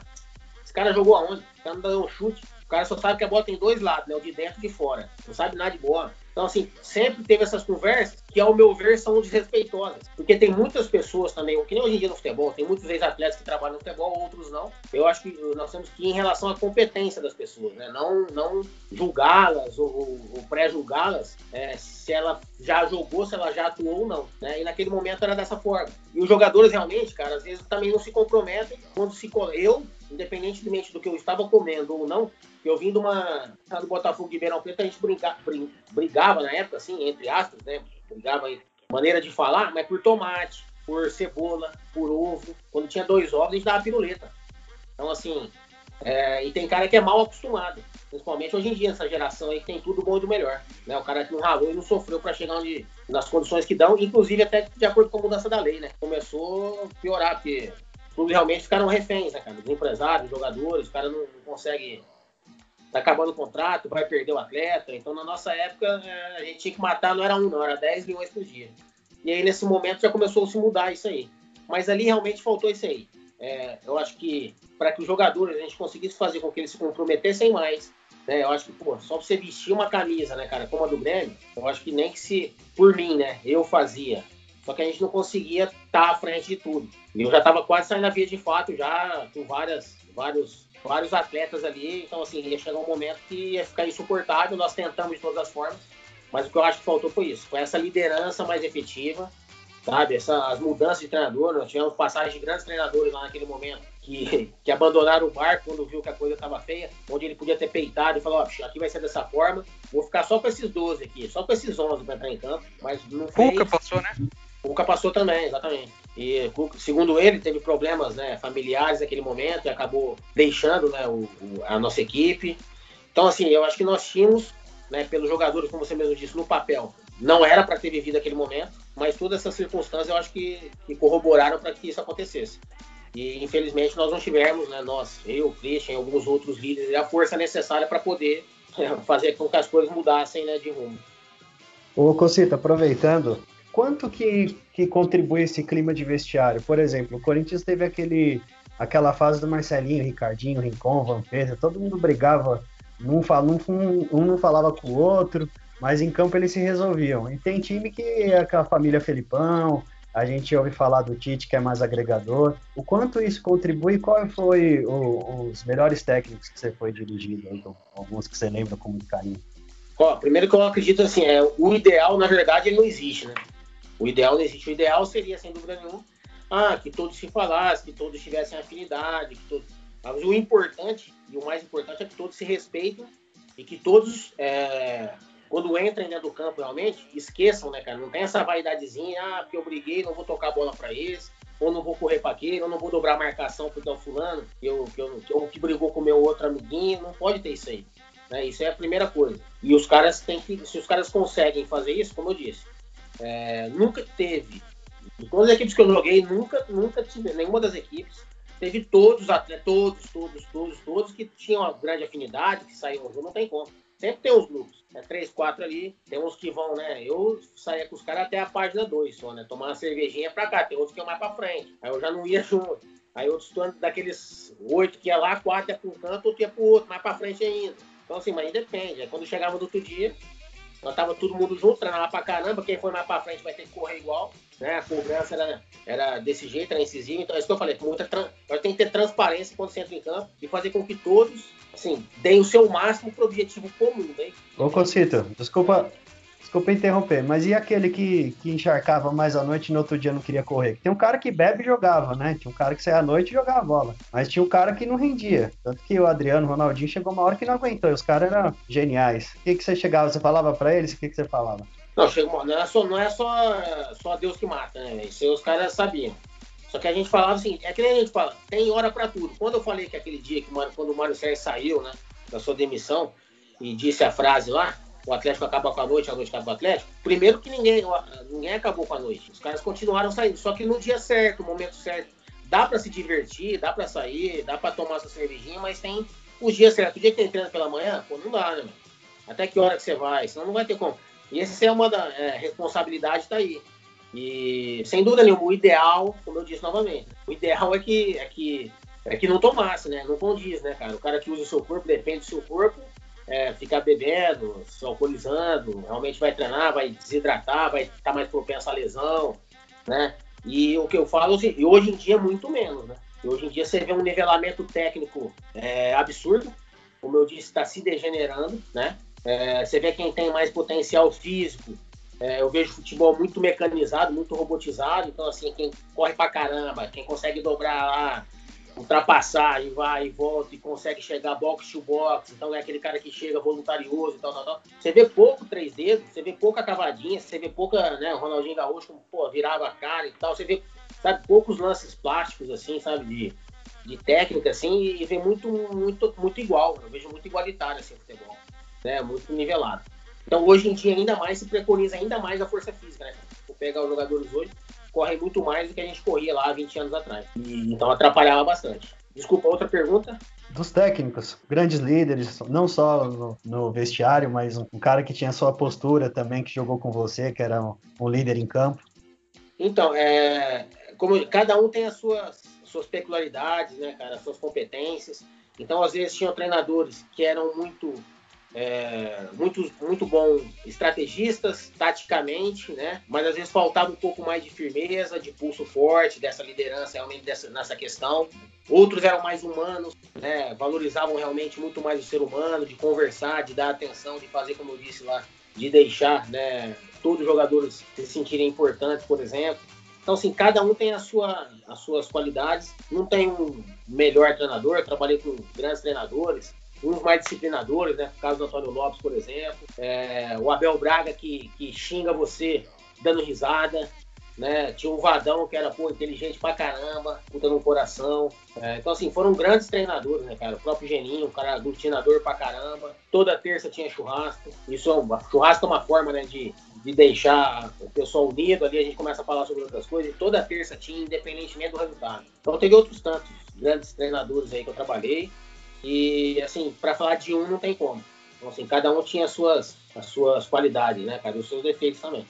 esse cara jogou aonde? O cara não deu um chute. O cara só sabe que a bola tem dois lados, né? O de dentro e de fora. Não sabe nada de bola. Então, assim, sempre teve essas conversas que, ao meu ver, são desrespeitosas. Porque tem muitas pessoas também, que nem hoje em dia no futebol, tem muitos ex-atletas que trabalham no futebol, outros não. Eu acho que nós temos que ir em relação à competência das pessoas, né? Não, não julgá-las ou, ou, ou pré-julgá-las é, se ela já jogou, se ela já atuou ou não, né? E naquele momento era dessa forma. E os jogadores realmente, cara, às vezes também não se comprometem quando se... Eu, independentemente do que eu estava comendo ou não, eu vim de uma... do Botafogo de Ribeirão Preto, a gente brinca, brin, brigava na época, assim, entre aspas, né? Brigava em maneira de falar, mas por tomate, por cebola, por ovo. Quando tinha dois ovos, a gente dava piruleta. Então, assim... É, e tem cara que é mal acostumado, principalmente hoje em dia, essa geração aí que tem tudo bom e do melhor, né? O cara que não ralou e não sofreu para chegar onde, nas condições que dão, inclusive até de acordo com a mudança da lei, né? Começou a piorar, porque os clubes realmente ficaram reféns, né, cara? Os empresários, os jogadores, o cara não, não consegue... Tá acabando o contrato, vai perder o atleta. Então, na nossa época, a gente tinha que matar, não era um, não, era dez milhões por dia. E aí, nesse momento, já começou a se mudar isso aí. Mas ali, realmente, faltou isso aí. É, eu acho que, para que os jogadores, a gente conseguisse fazer com que eles se comprometessem mais, né? Eu acho que, pô, só pra você vestir uma camisa, né, cara, como a do Grêmio, eu acho que nem que se, por mim, né, eu fazia. Só que a gente não conseguia estar à frente de tudo. Eu já estava quase saindo na via de fato, já com várias, vários, vários atletas ali. Então, assim, ia chegar um momento que ia ficar insuportável. Nós tentamos de todas as formas. Mas o que eu acho que faltou foi isso. Foi essa liderança mais efetiva, sabe? Essa, as mudanças de treinador. Nós tivemos passagem de grandes treinadores lá naquele momento que, que abandonaram o barco quando viu que a coisa estava feia. Onde ele podia ter peitado e falou, ó, aqui vai ser dessa forma. Vou ficar só com esses doze aqui, só com esses onze para entrar em campo. Mas não fez. Pouca passou, né? O Cuca passou também, exatamente. E, segundo ele, teve problemas, né, familiares naquele momento e acabou deixando, né, o, o, a nossa equipe. Então, assim, eu acho que nós tínhamos, né, pelos jogadores, como você mesmo disse, no papel, não era para ter vivido aquele momento, mas todas essas circunstâncias eu acho que, que corroboraram para que isso acontecesse. E, infelizmente, nós não tivemos, né, nós, eu, o Christian e alguns outros líderes, a força necessária para poder, né, fazer com que as coisas mudassem, né, de rumo. Ô, Cocito, aproveitando... Quanto que, que contribui esse clima de vestiário? Por exemplo, o Corinthians teve aquele, aquela fase do Marcelinho, Ricardinho, Rincon, Vampeta, todo mundo brigava, um, um, um não falava com o outro, mas em campo eles se resolviam. E tem time que é com a família Felipão, a gente ouve falar do Tite, que é mais agregador. O quanto isso contribui? Qual foi o, os melhores técnicos que você foi dirigido? Então, alguns que você lembra com muito carinho. Ó, primeiro que eu acredito, assim, é, o ideal, na verdade, ele não existe, né? O ideal não existe. O ideal seria, sem dúvida nenhuma, ah, que todos se falassem, que todos tivessem afinidade, que todos... Mas o importante, e o mais importante, é que todos se respeitem e que todos, é... quando entrem dentro do campo, realmente, esqueçam, né, cara? Não tem essa vaidadezinha, ah, porque eu briguei, não vou tocar a bola pra eles, ou não vou correr pra aquele, ou não vou dobrar a marcação porque é o fulano, que eu, que eu, que eu, que brigou com o meu outro amiguinho. Não pode ter isso aí, né? Isso é a primeira coisa. E os caras têm que... Se os caras conseguem fazer isso, como eu disse... É, nunca teve, de todas as equipes que eu joguei, nunca, nunca tive, nenhuma das equipes teve todos, até todos, todos, todos, todos que tinham uma grande afinidade, que saíam junto, não tem como. Sempre tem uns grupos, né? Três, quatro ali, tem uns que vão, né? Eu saía com os caras até a página dois só, né? Tomar uma cervejinha pra cá, tem outros que iam mais pra frente, aí eu já não ia junto. Aí outros daqueles oito que ia lá, quatro ia pra um canto, outro ia pro outro, mais pra frente ainda. Então, assim, mas depende. Aí quando chegava no outro dia, nós tava todo mundo junto, treinava pra caramba, quem foi mais pra frente vai ter que correr igual, né? A cobrança era, era desse jeito, era incisiva. Então é isso que eu falei, com muita tran... tem que ter transparência quando você entra em campo e fazer com que todos, assim, deem o seu máximo pro objetivo comum, né? Ô, Cocito, desculpa, desculpa interromper, mas e aquele que, que encharcava mais à noite e no outro dia não queria correr? Tem um cara que bebe e jogava, né? Tinha um cara que saia à noite e jogava a bola, mas tinha um cara que não rendia, tanto que o Adriano, o Ronaldinho, chegou uma hora que não aguentou, e os caras eram geniais. O que, que você chegava, você falava pra eles? O que, que você falava? Não, chegou, não é, só, não é só, só Deus que mata, né? Isso os caras sabiam. Só que a gente falava assim, é que nem a gente fala, tem hora pra tudo. Quando eu falei que aquele dia, que quando o Mário Sérgio saiu, né, da sua demissão, e disse a frase lá, o Atlético acaba com a noite, a noite acaba com o Atlético. Primeiro que ninguém, ninguém acabou com a noite. Os caras continuaram saindo, só que no dia certo, no momento certo. Dá pra se divertir, dá pra sair, dá pra tomar essa cervejinha, mas tem os dias certos. O dia que tem treino pela manhã, pô, não dá, né, mano? Até que hora que você vai? Senão não vai ter como. E essa é uma da, é, responsabilidade está aí. E, sem dúvida nenhuma, o ideal, como eu disse novamente, o ideal é que, é que, é que não tomasse, né? Não condiz, né, cara? O cara que usa o seu corpo, depende do seu corpo, é, ficar bebendo, se alcoolizando, realmente vai treinar, vai desidratar, vai estar mais propenso à lesão, né? E o que eu falo, e hoje em dia, muito menos, né? E hoje em dia você vê um nivelamento técnico é, absurdo, como eu disse, está se degenerando, né? É, você vê quem tem mais potencial físico, é, eu vejo futebol muito mecanizado, muito robotizado, então assim, quem corre pra caramba, quem consegue dobrar lá, ultrapassar e vai e volta e consegue chegar box to box, então é aquele cara que chega voluntarioso e tal, tal, tal. Você vê pouco três dedos, você vê pouca cavadinha, você vê pouca, né, o Ronaldinho Gaúcho, como, pô, virava a cara e tal, você vê, sabe, poucos lances plásticos, assim, sabe, de, de técnica, assim, e, e vê muito, muito, muito igual, eu vejo muito igualitário, assim, o futebol. Né, muito nivelado. Então, hoje em dia, ainda mais se preconiza ainda mais a força física, né? Vou pegar os jogadores hoje, correm muito mais do que a gente corria lá vinte anos atrás. E, então, atrapalhava bastante. Desculpa, outra pergunta? Dos técnicos, grandes líderes, não só no, no vestiário, mas um, um cara que tinha sua postura também, que jogou com você, que era um, um líder em campo. Então, é, como, cada um tem as suas, suas peculiaridades, né, cara, as suas competências. Então, às vezes, tinham treinadores que eram muito... É, muito, muito bom estrategistas, taticamente, né? Mas às vezes faltava um pouco mais de firmeza, de pulso forte, dessa liderança realmente dessa, nessa questão. Outros eram mais humanos, né? Valorizavam realmente muito mais o ser humano, de conversar, de dar atenção, de fazer, como eu disse lá, de deixar, né, todos os jogadores se sentirem importantes, por exemplo. Então, assim, cada um tem a sua, as suas qualidades. Não tem um melhor treinador, eu trabalhei com grandes treinadores, uns mais disciplinadores, né? No caso do Antônio Lopes, por exemplo. É, o Abel Braga, que, que xinga você dando risada, né? Tinha o Vadão, que era, pô, inteligente pra caramba, puta no coração. É, então, assim, foram grandes treinadores, né, cara? O próprio Geninho, um cara aglutinador pra caramba. Toda terça tinha churrasco. Isso é uma, churrasco é uma forma, né, de, de deixar o pessoal unido. Ali a gente começa a falar sobre outras coisas. E toda terça tinha, independentemente do resultado. Então, teve outros tantos grandes treinadores aí que eu trabalhei. E, assim, para falar de um não tem como. Então, assim, cada um tinha as suas, as suas qualidades, né, cara? Os seus defeitos também.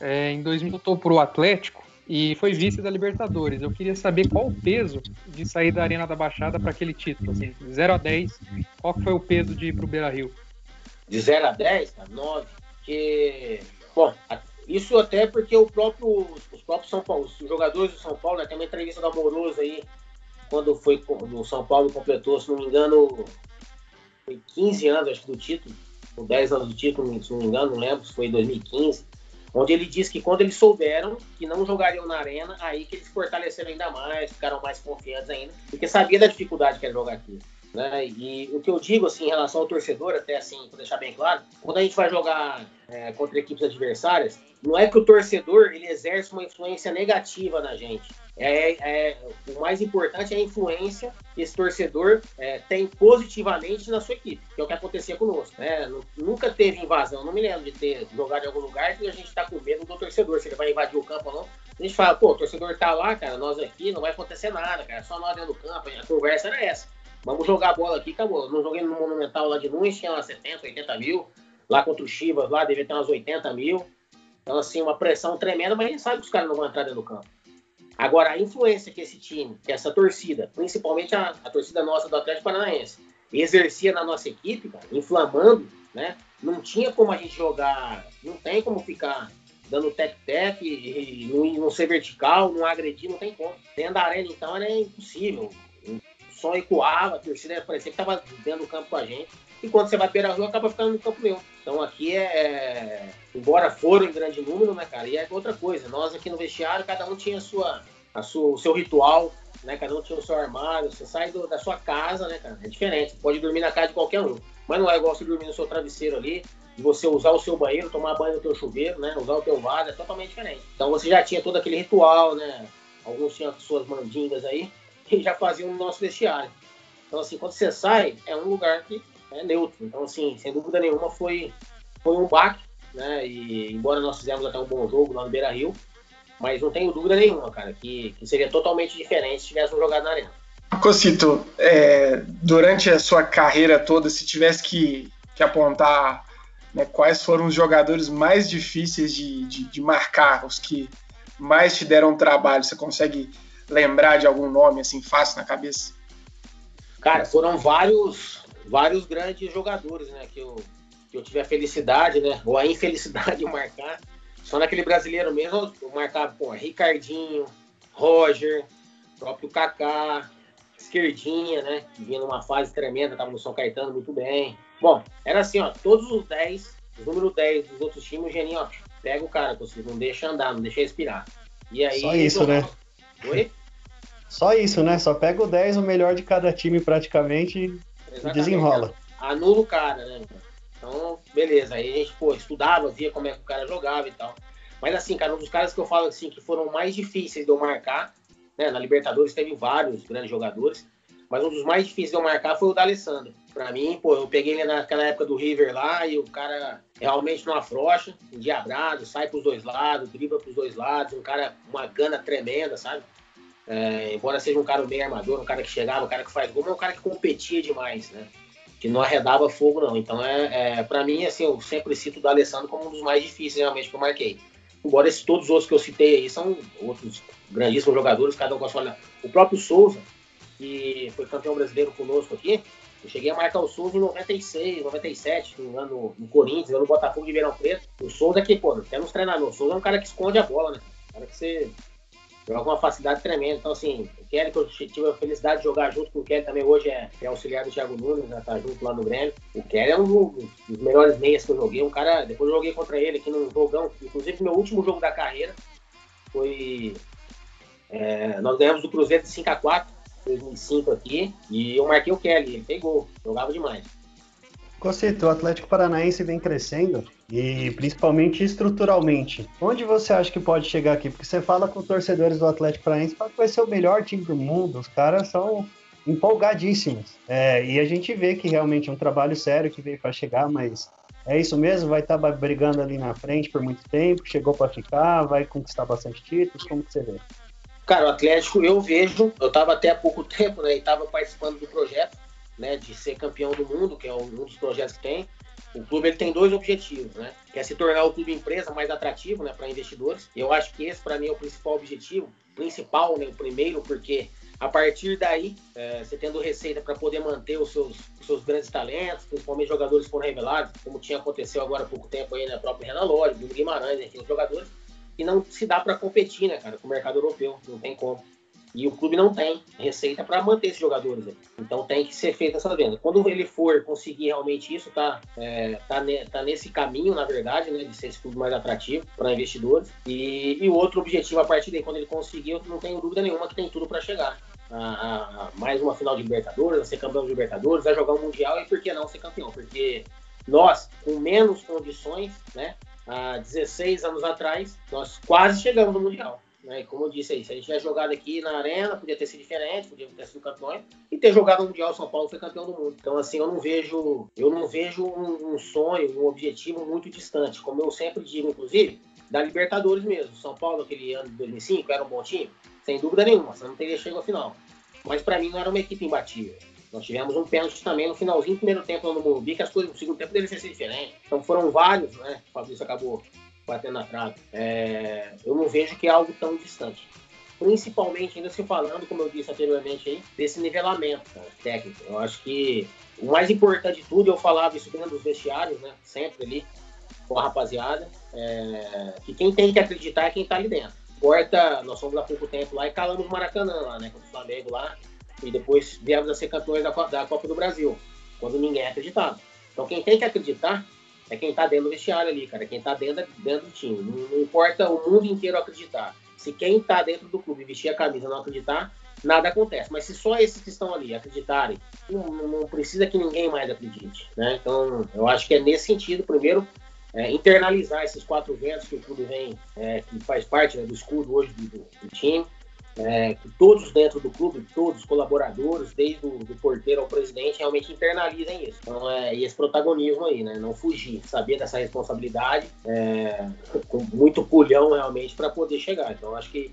É, em dois mil, voltou pro Atlético e foi vice da Libertadores. Eu queria saber qual o peso de sair da Arena da Baixada para aquele título. Assim, de zero a dez, qual que foi o peso de ir pro Beira-Rio? De zero a dez, cara, nove. Porque, bom, isso até porque o próprio, os próprios São Paulo, os jogadores do São Paulo, né, tem uma entrevista do Amoroso aí, quando foi no São Paulo, completou, se não me engano, foi quinze anos, acho que, do título, ou dez anos do título, se não me engano, não lembro, se foi em dois mil e quinze, onde ele disse que quando eles souberam que não jogariam na Arena, aí que eles fortaleceram ainda mais, ficaram mais confiantes ainda, porque sabia da dificuldade que era jogar aqui, né? E o que eu digo, assim, em relação ao torcedor, até assim, para deixar bem claro, quando a gente vai jogar é, contra equipes adversárias, não é que o torcedor ele exerce uma influência negativa na gente. É, é, o mais importante é a influência que esse torcedor é, tem positivamente na sua equipe, que é o que acontecia conosco, né? Nunca teve invasão, não me lembro de ter jogado em algum lugar que a gente tá com medo do torcedor, se ele vai invadir o campo ou não. A gente fala, pô, o torcedor tá lá, cara, nós aqui, não vai acontecer nada, cara, só nós dentro do campo, a conversa era essa, vamos jogar a bola aqui, acabou. Não joguei no Monumental lá de Nunes, tinha lá setenta, oitenta mil, lá contra o Chivas, lá devia ter umas oitenta mil, então assim, uma pressão tremenda, mas a gente sabe que os caras não vão entrar dentro do campo. Agora, a influência que esse time, que essa torcida, principalmente a, a torcida nossa do Atlético Paranaense, exercia na nossa equipe, cara, inflamando, né? Não tinha como a gente jogar, não tem como ficar dando tec-tec e, e não, não ser vertical, não agredir, não tem como. Dentro da arena, então, era impossível. O som ecoava, a torcida parecia que estava dentro do campo com a gente. E quando você vai para a rua, acaba ficando no campo meu. Então aqui é... Embora foram em grande número, né, cara? E é outra coisa. Nós aqui no vestiário, cada um tinha a sua, a sua, o seu ritual, né? Cada um tinha o seu armário. Você sai do, da sua casa, né, cara? É diferente. Você pode dormir na casa de qualquer um. Mas não é igual você dormir no seu travesseiro ali, de você usar o seu banheiro, tomar banho no teu chuveiro, né? Usar o teu vaso, é totalmente diferente. Então você já tinha todo aquele ritual, né? Alguns tinham suas mandingas aí, que já faziam no nosso vestiário. Então assim, quando você sai, é um lugar que... é neutro, então assim, sem dúvida nenhuma foi, foi um baque, né, e embora nós fizemos até um bom jogo lá no Beira-Rio, mas não tenho dúvida nenhuma, cara, que, que seria totalmente diferente se tivesse jogado na Arena. Cocito, é, durante a sua carreira toda, se tivesse que, que apontar, né, quais foram os jogadores mais difíceis de, de, de marcar, os que mais te deram trabalho. Você consegue lembrar de algum nome assim fácil na cabeça? Cara, foram vários, vários grandes jogadores, né, que eu, que eu tive a felicidade, né, ou a infelicidade de marcar. Só naquele brasileiro mesmo, eu marcava, pô, Ricardinho, Roger, próprio Kaká, esquerdinha, né, que vinha numa fase tremenda, tava no São Caetano muito bem. Bom, era assim, ó, todos os dez, o número dez dos outros times, o Geninho, ó, pega o cara, não deixa andar, não deixa respirar. E aí, só isso, tomava... né? Oi? Só isso, né? Só pega o dez, o melhor de cada time praticamente. Exatamente, e desenrola. Anula o cara, né? Então, beleza. Aí a gente, pô, estudava, via como é que o cara jogava e tal. Mas assim, cara, um dos caras que eu falo assim, que foram mais difíceis de eu marcar, né? Na Libertadores teve vários grandes jogadores, mas um dos mais difíceis de eu marcar foi o D'Alessandro. Pra mim, pô, eu peguei ele naquela época do River lá e o cara realmente não afrouxa, endiabrado, sai pros dois lados, dribla pros dois lados, um cara, uma gana tremenda, sabe? É, embora seja um cara bem armador, um cara que chegava, um cara que faz gol, mas um cara que competia demais, né? Que não arredava fogo, não. Então, é, é, pra mim, assim, eu sempre cito o D'Alessandro como um dos mais difíceis, realmente, que eu marquei. Embora esses, todos os outros que eu citei aí são outros grandíssimos jogadores, cada um com a sua... O próprio Souza, que foi campeão brasileiro conosco aqui, eu cheguei a marcar o Souza em noventa e seis, noventa e sete, lá no, no Corinthians, lá no Botafogo de Ribeirão Preto. O Souza aqui, pô, até nos treinadores, o Souza é um cara que esconde a bola, né? Um cara que você... joga uma facilidade tremenda. Então, assim, o Kelly, que eu tive a felicidade de jogar junto com o Kelly, também hoje é, é auxiliar do Thiago Nunes, já tá junto lá no Grêmio. O Kelly é um, um dos melhores meias que eu joguei. Um cara, depois eu joguei contra ele aqui num jogão, inclusive meu último jogo da carreira, foi... É, nós ganhamos do Cruzeiro de cinco a quatro, dois mil e cinco aqui, e eu marquei o Kelly, ele pegou, jogava demais. Cocito, o Atlético Paranaense vem crescendo e principalmente estruturalmente. Onde você acha que pode chegar aqui? Porque você fala com torcedores do Atlético Paranaense que vai ser o melhor time do mundo, os caras são empolgadíssimos. É, e a gente vê que realmente é um trabalho sério que veio para chegar, mas é isso mesmo? Vai estar brigando ali na frente por muito tempo, chegou para ficar, vai conquistar bastante títulos, como que você vê? Cara, o Atlético eu vejo, eu estava até há pouco tempo, né, e estava participando do projeto, né, de ser campeão do mundo, que é um dos projetos que tem. O clube ele tem dois objetivos, né? Que é se tornar o clube empresa mais atrativo, né, para investidores. Eu acho que esse, para mim, é o principal objetivo, principal, né, o primeiro, porque a partir daí, é, você tendo receita para poder manter os seus, os seus grandes talentos, principalmente jogadores que foram revelados, como tinha acontecido agora há pouco tempo aí, né, próprio Renan Lodge, Bruno Guimarães, enfim, os jogadores, e não se dá para competir, né, cara, com o mercado europeu, não tem como. E o clube não tem receita para manter esses jogadores, né? Então tem que ser feita essa venda. Quando ele for conseguir realmente isso, tá, é, tá, ne, tá nesse caminho, na verdade, né, de ser esse clube mais atrativo para investidores. E, e o outro objetivo a partir daí, quando ele conseguir, eu não tenho dúvida nenhuma que tem tudo para chegar. A, a, a mais uma final de Libertadores, a ser campeão de Libertadores, a jogar um Mundial e por que não ser campeão? Porque nós, com menos condições, né, há dezesseis anos atrás, nós quase chegamos no Mundial. Como eu disse aí, se a gente tivesse jogado aqui na Arena, podia ter sido diferente, podia ter sido campeão, e ter jogado no Mundial, São Paulo foi campeão do mundo. Então, assim, eu não vejo, eu não vejo um, um sonho, um objetivo muito distante. Como eu sempre digo, inclusive, da Libertadores mesmo. São Paulo, aquele ano de dois mil e cinco, era um bom time? Sem dúvida nenhuma, senão não teria chegado à final. Mas, para mim, não era uma equipe imbatível. Nós tivemos um pênalti também no finalzinho do primeiro tempo no Morumbi, que as coisas no segundo tempo deveriam ser diferentes. Então, foram vários, né? O Fabrício acabou... batendo na trave, é, eu não vejo que é algo tão distante. Principalmente, ainda se falando, como eu disse anteriormente, aí, desse nivelamento, cara, técnico. Eu acho que o mais importante de tudo, eu falava isso dentro dos vestiários, né, sempre ali, com a rapaziada, é, que quem tem que acreditar é quem tá ali dentro. Porta, nós fomos há pouco tempo lá e calamos o Maracanã lá, né, com o Flamengo lá, e depois viemos a ser campeões da Copa, da Copa do Brasil, quando ninguém acreditava. Então, quem tem que acreditar é quem tá dentro do vestiário ali, cara. Quem tá dentro, dentro do time. Não, não importa o mundo inteiro acreditar. Se quem tá dentro do clube vestir a camisa não acreditar, nada acontece. Mas se só esses que estão ali acreditarem, não, não precisa que ninguém mais acredite, né? Então, eu acho que é nesse sentido, primeiro, é, internalizar esses quatro ventos que o clube vem, é, que faz parte, né, do escudo hoje do, do, do time. É, que todos dentro do clube, todos os colaboradores, desde o do porteiro ao presidente, realmente internalizem isso. Então, é, e esse protagonismo aí, né? Não fugir, saber dessa responsabilidade, é, com muito pulhão realmente para poder chegar. Então, acho que,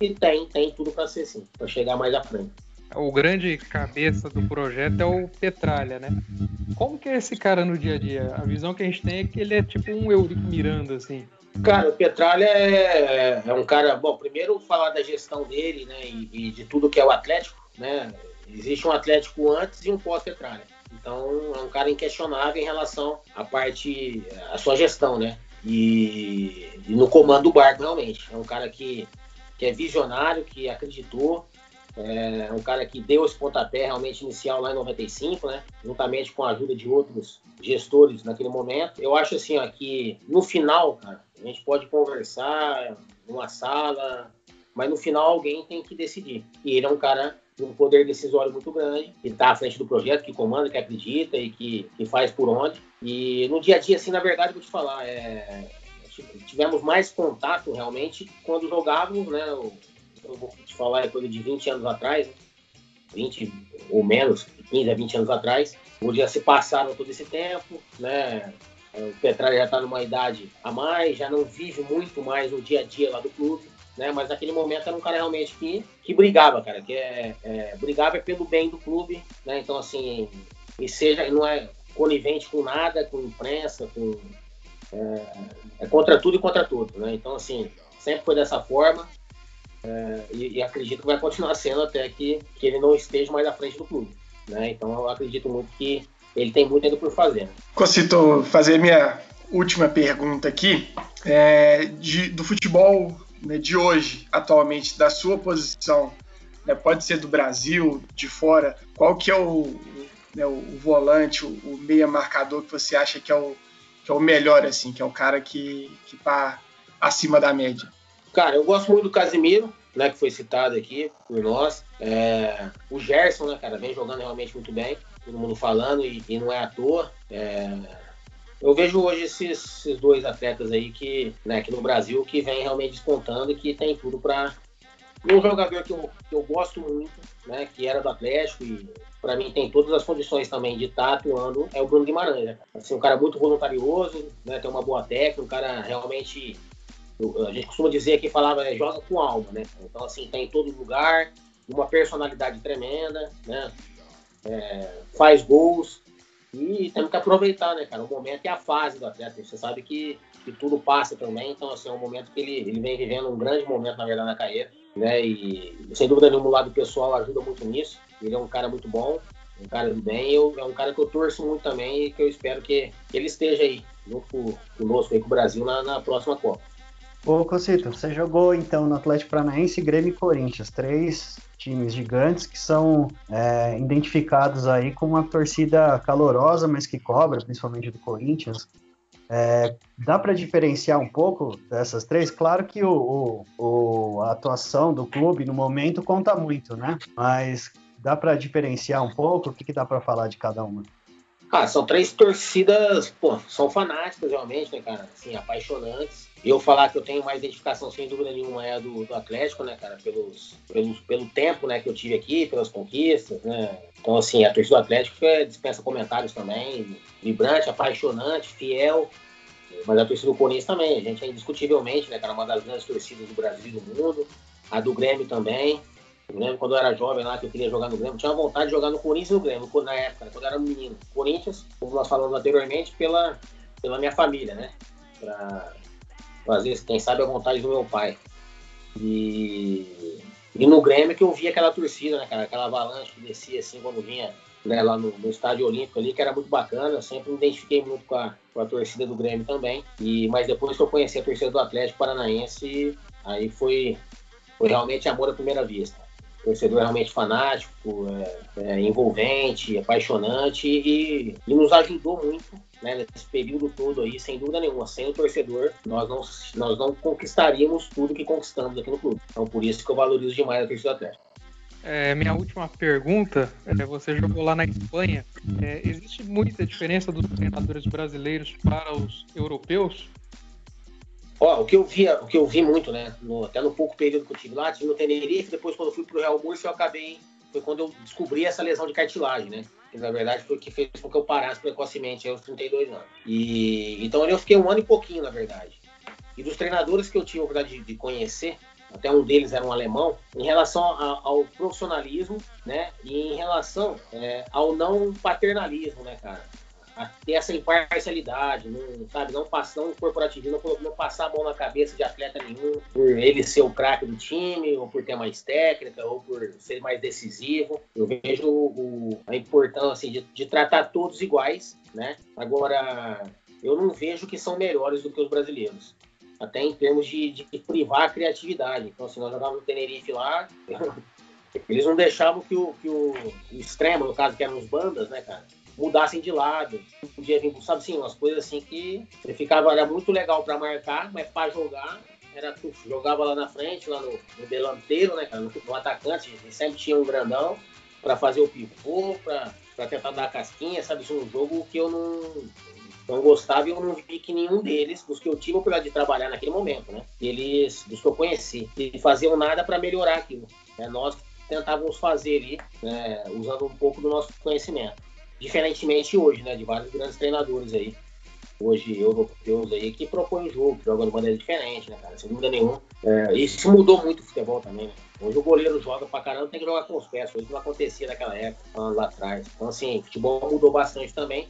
que tem, tem tudo para ser assim, para chegar mais à frente. o grande cabeça do projeto é o Petralha, né? Como que é esse cara no dia a dia? A visão que a gente tem é que ele é tipo um Eurico Miranda, assim. Cara, o Petralha é, é um cara... Bom, primeiro falar da gestão dele, né? E, e de tudo que é o Atlético, né? Existe um Atlético antes e um pós-Petralha. Então, é um cara inquestionável em relação à parte... à sua gestão, né? E, e no comando do barco, realmente. É um cara que, que é visionário, que acreditou. É um cara que deu esse pontapé realmente inicial lá em noventa e cinco, né? Juntamente com a ajuda de outros gestores naquele momento. Eu acho assim, ó, que no final, cara, a gente pode conversar numa sala, mas no final alguém tem que decidir. E ele é um cara de um poder decisório muito grande, que está à frente do projeto, que comanda, que acredita e que, que faz por onde. E no dia a dia, assim, na verdade, vou te falar, é... tivemos mais contato realmente quando jogávamos, né? O... eu vou te falar, é coisa de vinte anos atrás, vinte ou menos, quinze a vinte anos atrás, onde já se passaram todo esse tempo, né? O Petralha já está numa idade a mais, já não vive muito mais o dia a dia lá do clube, né? Mas naquele momento era um cara realmente que, que brigava, cara, que é, é, brigava pelo bem do clube, né? Então, assim, e seja, não é conivente com nada, com imprensa, com, é, é contra tudo e contra tudo, né? Então, assim, sempre foi dessa forma. É, e, e acredito que vai continuar sendo até que, que ele não esteja mais à frente do clube, né? Então eu acredito muito que ele tem muito ainda por fazer, né? Cocito, fazer minha última pergunta aqui é, de, do futebol, né, de hoje, atualmente, da sua posição, né, pode ser do Brasil, de fora, qual que é o, né, o, o volante, o, o meia marcador que você acha que é o, que é o melhor, assim, que é o cara que está acima da média? Cara, eu gosto muito do Casemiro, né, que foi citado aqui por nós. É, o Gerson, né, cara, vem jogando realmente muito bem. Todo mundo falando e, e não é à toa. É, eu vejo hoje esses, esses dois atletas aí que, né, aqui no Brasil, que vem realmente descontando e que tem tudo pra... Um jogador que eu, que eu gosto muito, né, que era do Atlético e pra mim tem todas as condições também de estar atuando, é o Bruno Guimarães, né? Assim, um cara muito voluntarioso, né, tem uma boa técnica, um cara realmente... A gente costuma dizer que falava, é, joga com alma, né? Então, assim, tá em todo lugar, uma personalidade tremenda, né? É, faz gols e temos que aproveitar, né, cara? O momento é a fase do atleta. Você sabe que, que tudo passa também, então, assim, é um momento que ele, ele vem vivendo um grande momento, na verdade, na carreira, né? E, sem dúvida nenhuma, o lado pessoal ajuda muito nisso. Ele é um cara muito bom, um cara do bem, eu, é um cara que eu torço muito também e que eu espero que, que ele esteja aí, junto conosco, aí com o Brasil, na, na próxima Copa. Ô, Cocito, você jogou, então, no Atlético Paranaense, Grêmio e Corinthians, três times gigantes que são é, identificados aí com uma torcida calorosa, mas que cobra, principalmente do Corinthians. É, dá para diferenciar um pouco dessas três? Claro que o, o, o, a atuação do clube, no momento, conta muito, né? Mas dá para diferenciar um pouco? O que, que dá para falar de cada uma? Ah, são três torcidas, pô, são fanáticas realmente, né, cara? Assim, apaixonantes. E eu falar que eu tenho mais identificação, sem dúvida nenhuma, é a do, do Atlético, né, cara? Pelos, pelos, pelo tempo, né, que eu tive aqui, pelas conquistas, né? Então, assim, a torcida do Atlético é, dispensa comentários também, vibrante, apaixonante, fiel. Mas a torcida do Corinthians também, a gente é indiscutivelmente, né, cara? Uma das grandes torcidas do Brasil e do mundo. A do Grêmio também. Eu lembro quando eu era jovem lá, que eu queria jogar no Grêmio, tinha vontade de jogar no Corinthians e no Grêmio, na época, né, quando eu era menino. Corinthians, como nós falamos anteriormente, pela, pela minha família, né? Pra fazer, quem sabe, a vontade do meu pai. E, e no Grêmio que eu vi aquela torcida, né, cara? Aquela avalanche que descia assim quando vinha, né, lá no, no Estádio Olímpico ali, que era muito bacana. Eu sempre me identifiquei muito com a, com a torcida do Grêmio também. E, mas depois que eu conheci a torcida do Atlético Paranaense, aí foi, foi realmente amor à primeira vista. Torcedor realmente fanático, é, é, envolvente, apaixonante e, e nos ajudou muito, né, nesse período todo aí, sem dúvida nenhuma. Sem o torcedor, nós não, nós não conquistaríamos tudo que conquistamos aqui no clube. Então, por isso que eu valorizo demais a torcida atlética. É, minha última pergunta, é, você jogou lá na Espanha. É, existe muita diferença dos treinadores brasileiros para os europeus? Ó, o que eu vi, o que eu vi muito, né, no, até no pouco período que eu tive lá, tive no Tenerife, depois quando eu fui pro Real Murcia, eu acabei, foi quando eu descobri essa lesão de cartilagem, né, que na verdade foi o que fez com que eu parasse precocemente aos trinta e dois anos. E então eu fiquei um ano e pouquinho, na verdade. E dos treinadores que eu tive a oportunidade de, de conhecer, até um deles era um alemão, em relação a, ao profissionalismo, né, e em relação é, ao não paternalismo, né, cara? A ter essa imparcialidade, não, sabe, não passar um corporativismo, não, não passar a mão na cabeça de atleta nenhum por ele ser o craque do time, ou por ter mais técnica, ou por ser mais decisivo. Eu vejo o, a importância assim, de, de tratar todos iguais, né? Agora, eu não vejo que são melhores do que os brasileiros, até em termos de, de privar a criatividade. Então, se assim, nós jogávamos no Tenerife lá, eles não deixavam que o, que o extremo, no caso, que eram os bandas, né, cara, mudassem de lado, podia vir, sabe, assim, umas coisas assim que ele ficava, era muito legal para marcar, mas para jogar, era tu jogava lá na frente, lá no, no delanteiro, né, cara, no, no atacante, ele sempre tinha um grandão para fazer o pivô, para tentar dar a casquinha, sabe, assim, um jogo que eu não... não gostava e eu não vi que nenhum deles, dos que eu tive a oportunidade de trabalhar naquele momento, né? Eles, dos que eu conheci, eles faziam nada para melhorar aquilo. Né? Nós tentávamos fazer ali, né, usando um pouco do nosso conhecimento. Diferentemente hoje, né, de vários grandes treinadores aí, hoje europeus aí, que propõem o jogo, que jogam de maneira diferente, né, cara? Sem dúvida nenhuma. É, isso mudou muito o futebol também, né? Hoje o goleiro joga pra caramba, tem que jogar com os pés. Hoje não acontecia naquela época, anos lá atrás. Então, assim, o futebol mudou bastante também.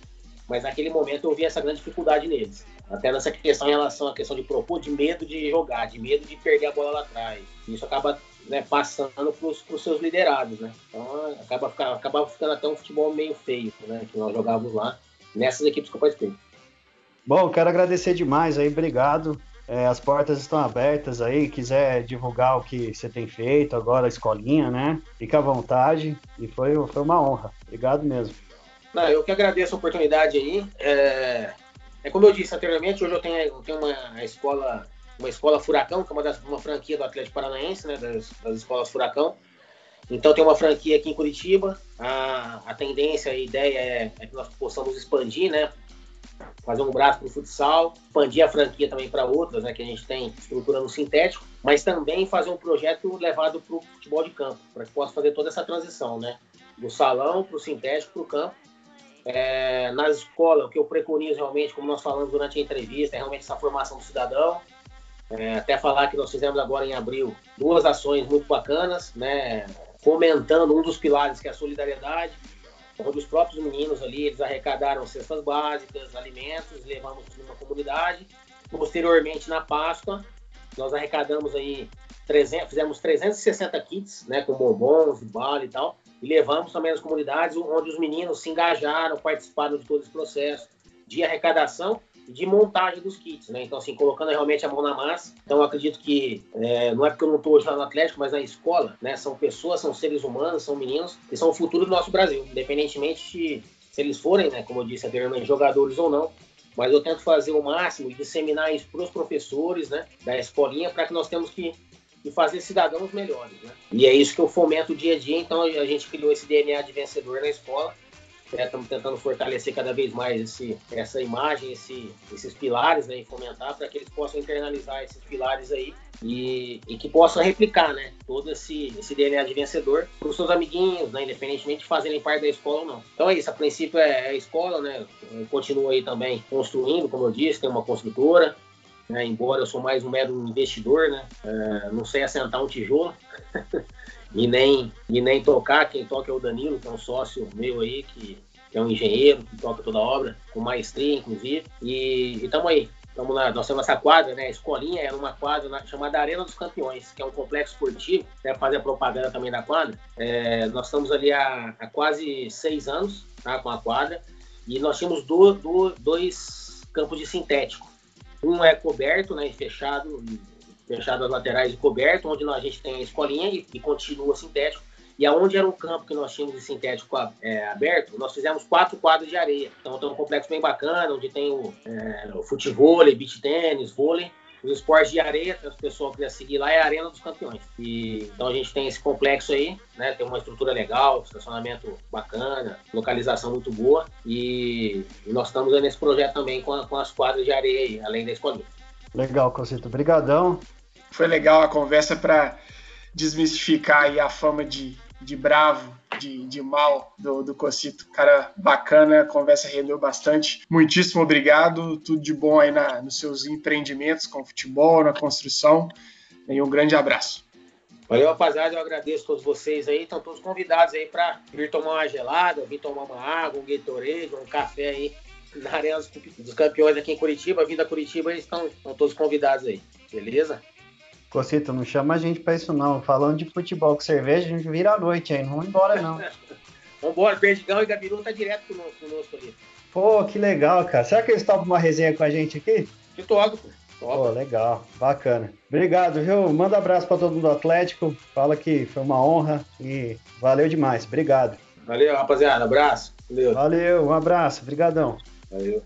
Mas naquele momento eu vi essa grande dificuldade neles. Até nessa questão em relação à questão de propor, de medo de jogar, de medo de perder a bola lá atrás. Isso acaba, né, passando para os seus liderados, né? Então acaba, acaba, acaba ficando até um futebol meio feio, né? Que nós jogávamos lá, nessas equipes que eu participei. Bom, quero agradecer demais aí, obrigado. É, as portas estão abertas aí, quiser divulgar o que você tem feito agora, a escolinha, né? Fica à vontade e foi, foi uma honra. Obrigado mesmo. Não, eu que agradeço a oportunidade aí. É, é como eu disse anteriormente, hoje eu tenho, eu tenho uma escola, uma escola Furacão, que é uma, das, uma franquia do Atlético Paranaense, né, das, das escolas Furacão. Então tem uma franquia aqui em Curitiba. A, a tendência, a ideia é, é que nós possamos expandir, né? Fazer um braço para o futsal, expandir a franquia também para outras, né, que a gente tem estrutura no sintético, mas também fazer um projeto levado para o futebol de campo, para que possa fazer toda essa transição, né? Do salão para o sintético, para o campo. É, na escola, o que eu preconizo realmente, como nós falamos durante a entrevista, é realmente essa formação do cidadão. É, até falar que nós fizemos agora em abril duas ações muito bacanas, né, fomentando um dos pilares que é a solidariedade, onde os próprios meninos ali, eles arrecadaram cestas básicas, alimentos, levamos numa comunidade. Posteriormente, na Páscoa, nós arrecadamos aí, trezentos, fizemos trezentos e sessenta kits, né, com bombons, bala e tal. E levamos também as comunidades onde os meninos se engajaram, participaram de todo esse processo de arrecadação e de montagem dos kits, né? Então, assim, colocando realmente a mão na massa. Então, eu acredito que, é, não é porque eu não estou hoje lá no Atlético, mas na escola, né? São pessoas, são seres humanos, são meninos, que são o futuro do nosso Brasil, independentemente de, se eles forem, né, como eu disse anteriormente, jogadores ou não. Mas eu tento fazer o máximo e disseminar isso para os professores, né, da escolinha, para que nós temos que... e fazer cidadãos melhores, né? E é isso que eu fomento dia a dia. Então a gente criou esse D N A de vencedor na escola. Estamos tentando fortalecer cada vez mais esse, essa imagem, esse, esses pilares, né, e fomentar para que eles possam internalizar esses pilares aí e, e que possam replicar, né, todo esse, esse D N A de vencedor para os seus amiguinhos, né, independentemente de fazerem parte da escola ou não. Então é isso, a princípio é a escola, né? Eu continuo aí também construindo, como eu disse, tem uma construtora. É, embora eu sou mais um mero investidor, né? É, não sei assentar um tijolo e, nem, e nem tocar. Quem toca é o Danilo, que é um sócio meu aí, que, que é um engenheiro, que toca toda a obra, com maestria, inclusive. E estamos aí, tamo na, nós temos essa quadra, né? A escolinha era uma quadra na, chamada Arena dos Campeões, que é um complexo esportivo, né? Fazer a propaganda também da quadra. É, nós estamos ali há, há quase seis anos, tá, com a quadra, e nós tínhamos do, do, dois campos de sintético. Um é coberto, né, fechado, fechado as laterais e coberto, onde a gente tem a escolinha e, e continua sintético. E aonde era um campo que nós tínhamos de sintético é, aberto, nós fizemos quatro quadros de areia. Então tem um complexo bem bacana, onde tem o, é, o futevôlei, beach tênis, vôlei, os esportes de areia, que o pessoal quiser seguir lá, é a Arena dos Campeões. E, então a gente tem esse complexo aí, né, tem uma estrutura legal, estacionamento bacana, localização muito boa. E, e nós estamos aí nesse projeto também com, a, com as quadras de areia aí, além da escolinha. Legal, Cocito. Obrigadão. Foi legal a conversa para desmistificar aí a fama de, de bravo, de, de mal do, do Cocito. Cara, bacana, a conversa rendeu bastante. Muitíssimo obrigado, tudo de bom aí na, nos seus empreendimentos com futebol, na construção. E um grande abraço. Valeu, rapaziada. Eu agradeço a todos vocês aí. Estão todos convidados aí para vir tomar uma gelada, vir tomar uma água, um Gatorade, um café aí na Arena dos Campeões aqui em Curitiba. Vindo a Curitiba, eles estão, estão todos convidados aí. Beleza? Cocito, não chama a gente pra isso não. Falando de futebol com cerveja, a gente vira à noite aí. Não vamos embora, não. Vamos embora. Perdigão e Gabiru tá direto conosco, conosco ali. Pô, que legal, cara. Será que eles topam uma resenha com a gente aqui? Que toco, pô. Pô, legal, bacana. Obrigado, viu? Manda um abraço pra todo mundo do Atlético. Fala que foi uma honra e valeu demais. Obrigado. Valeu, rapaziada. Abraço. Valeu. Valeu, um abraço. Obrigadão. Valeu.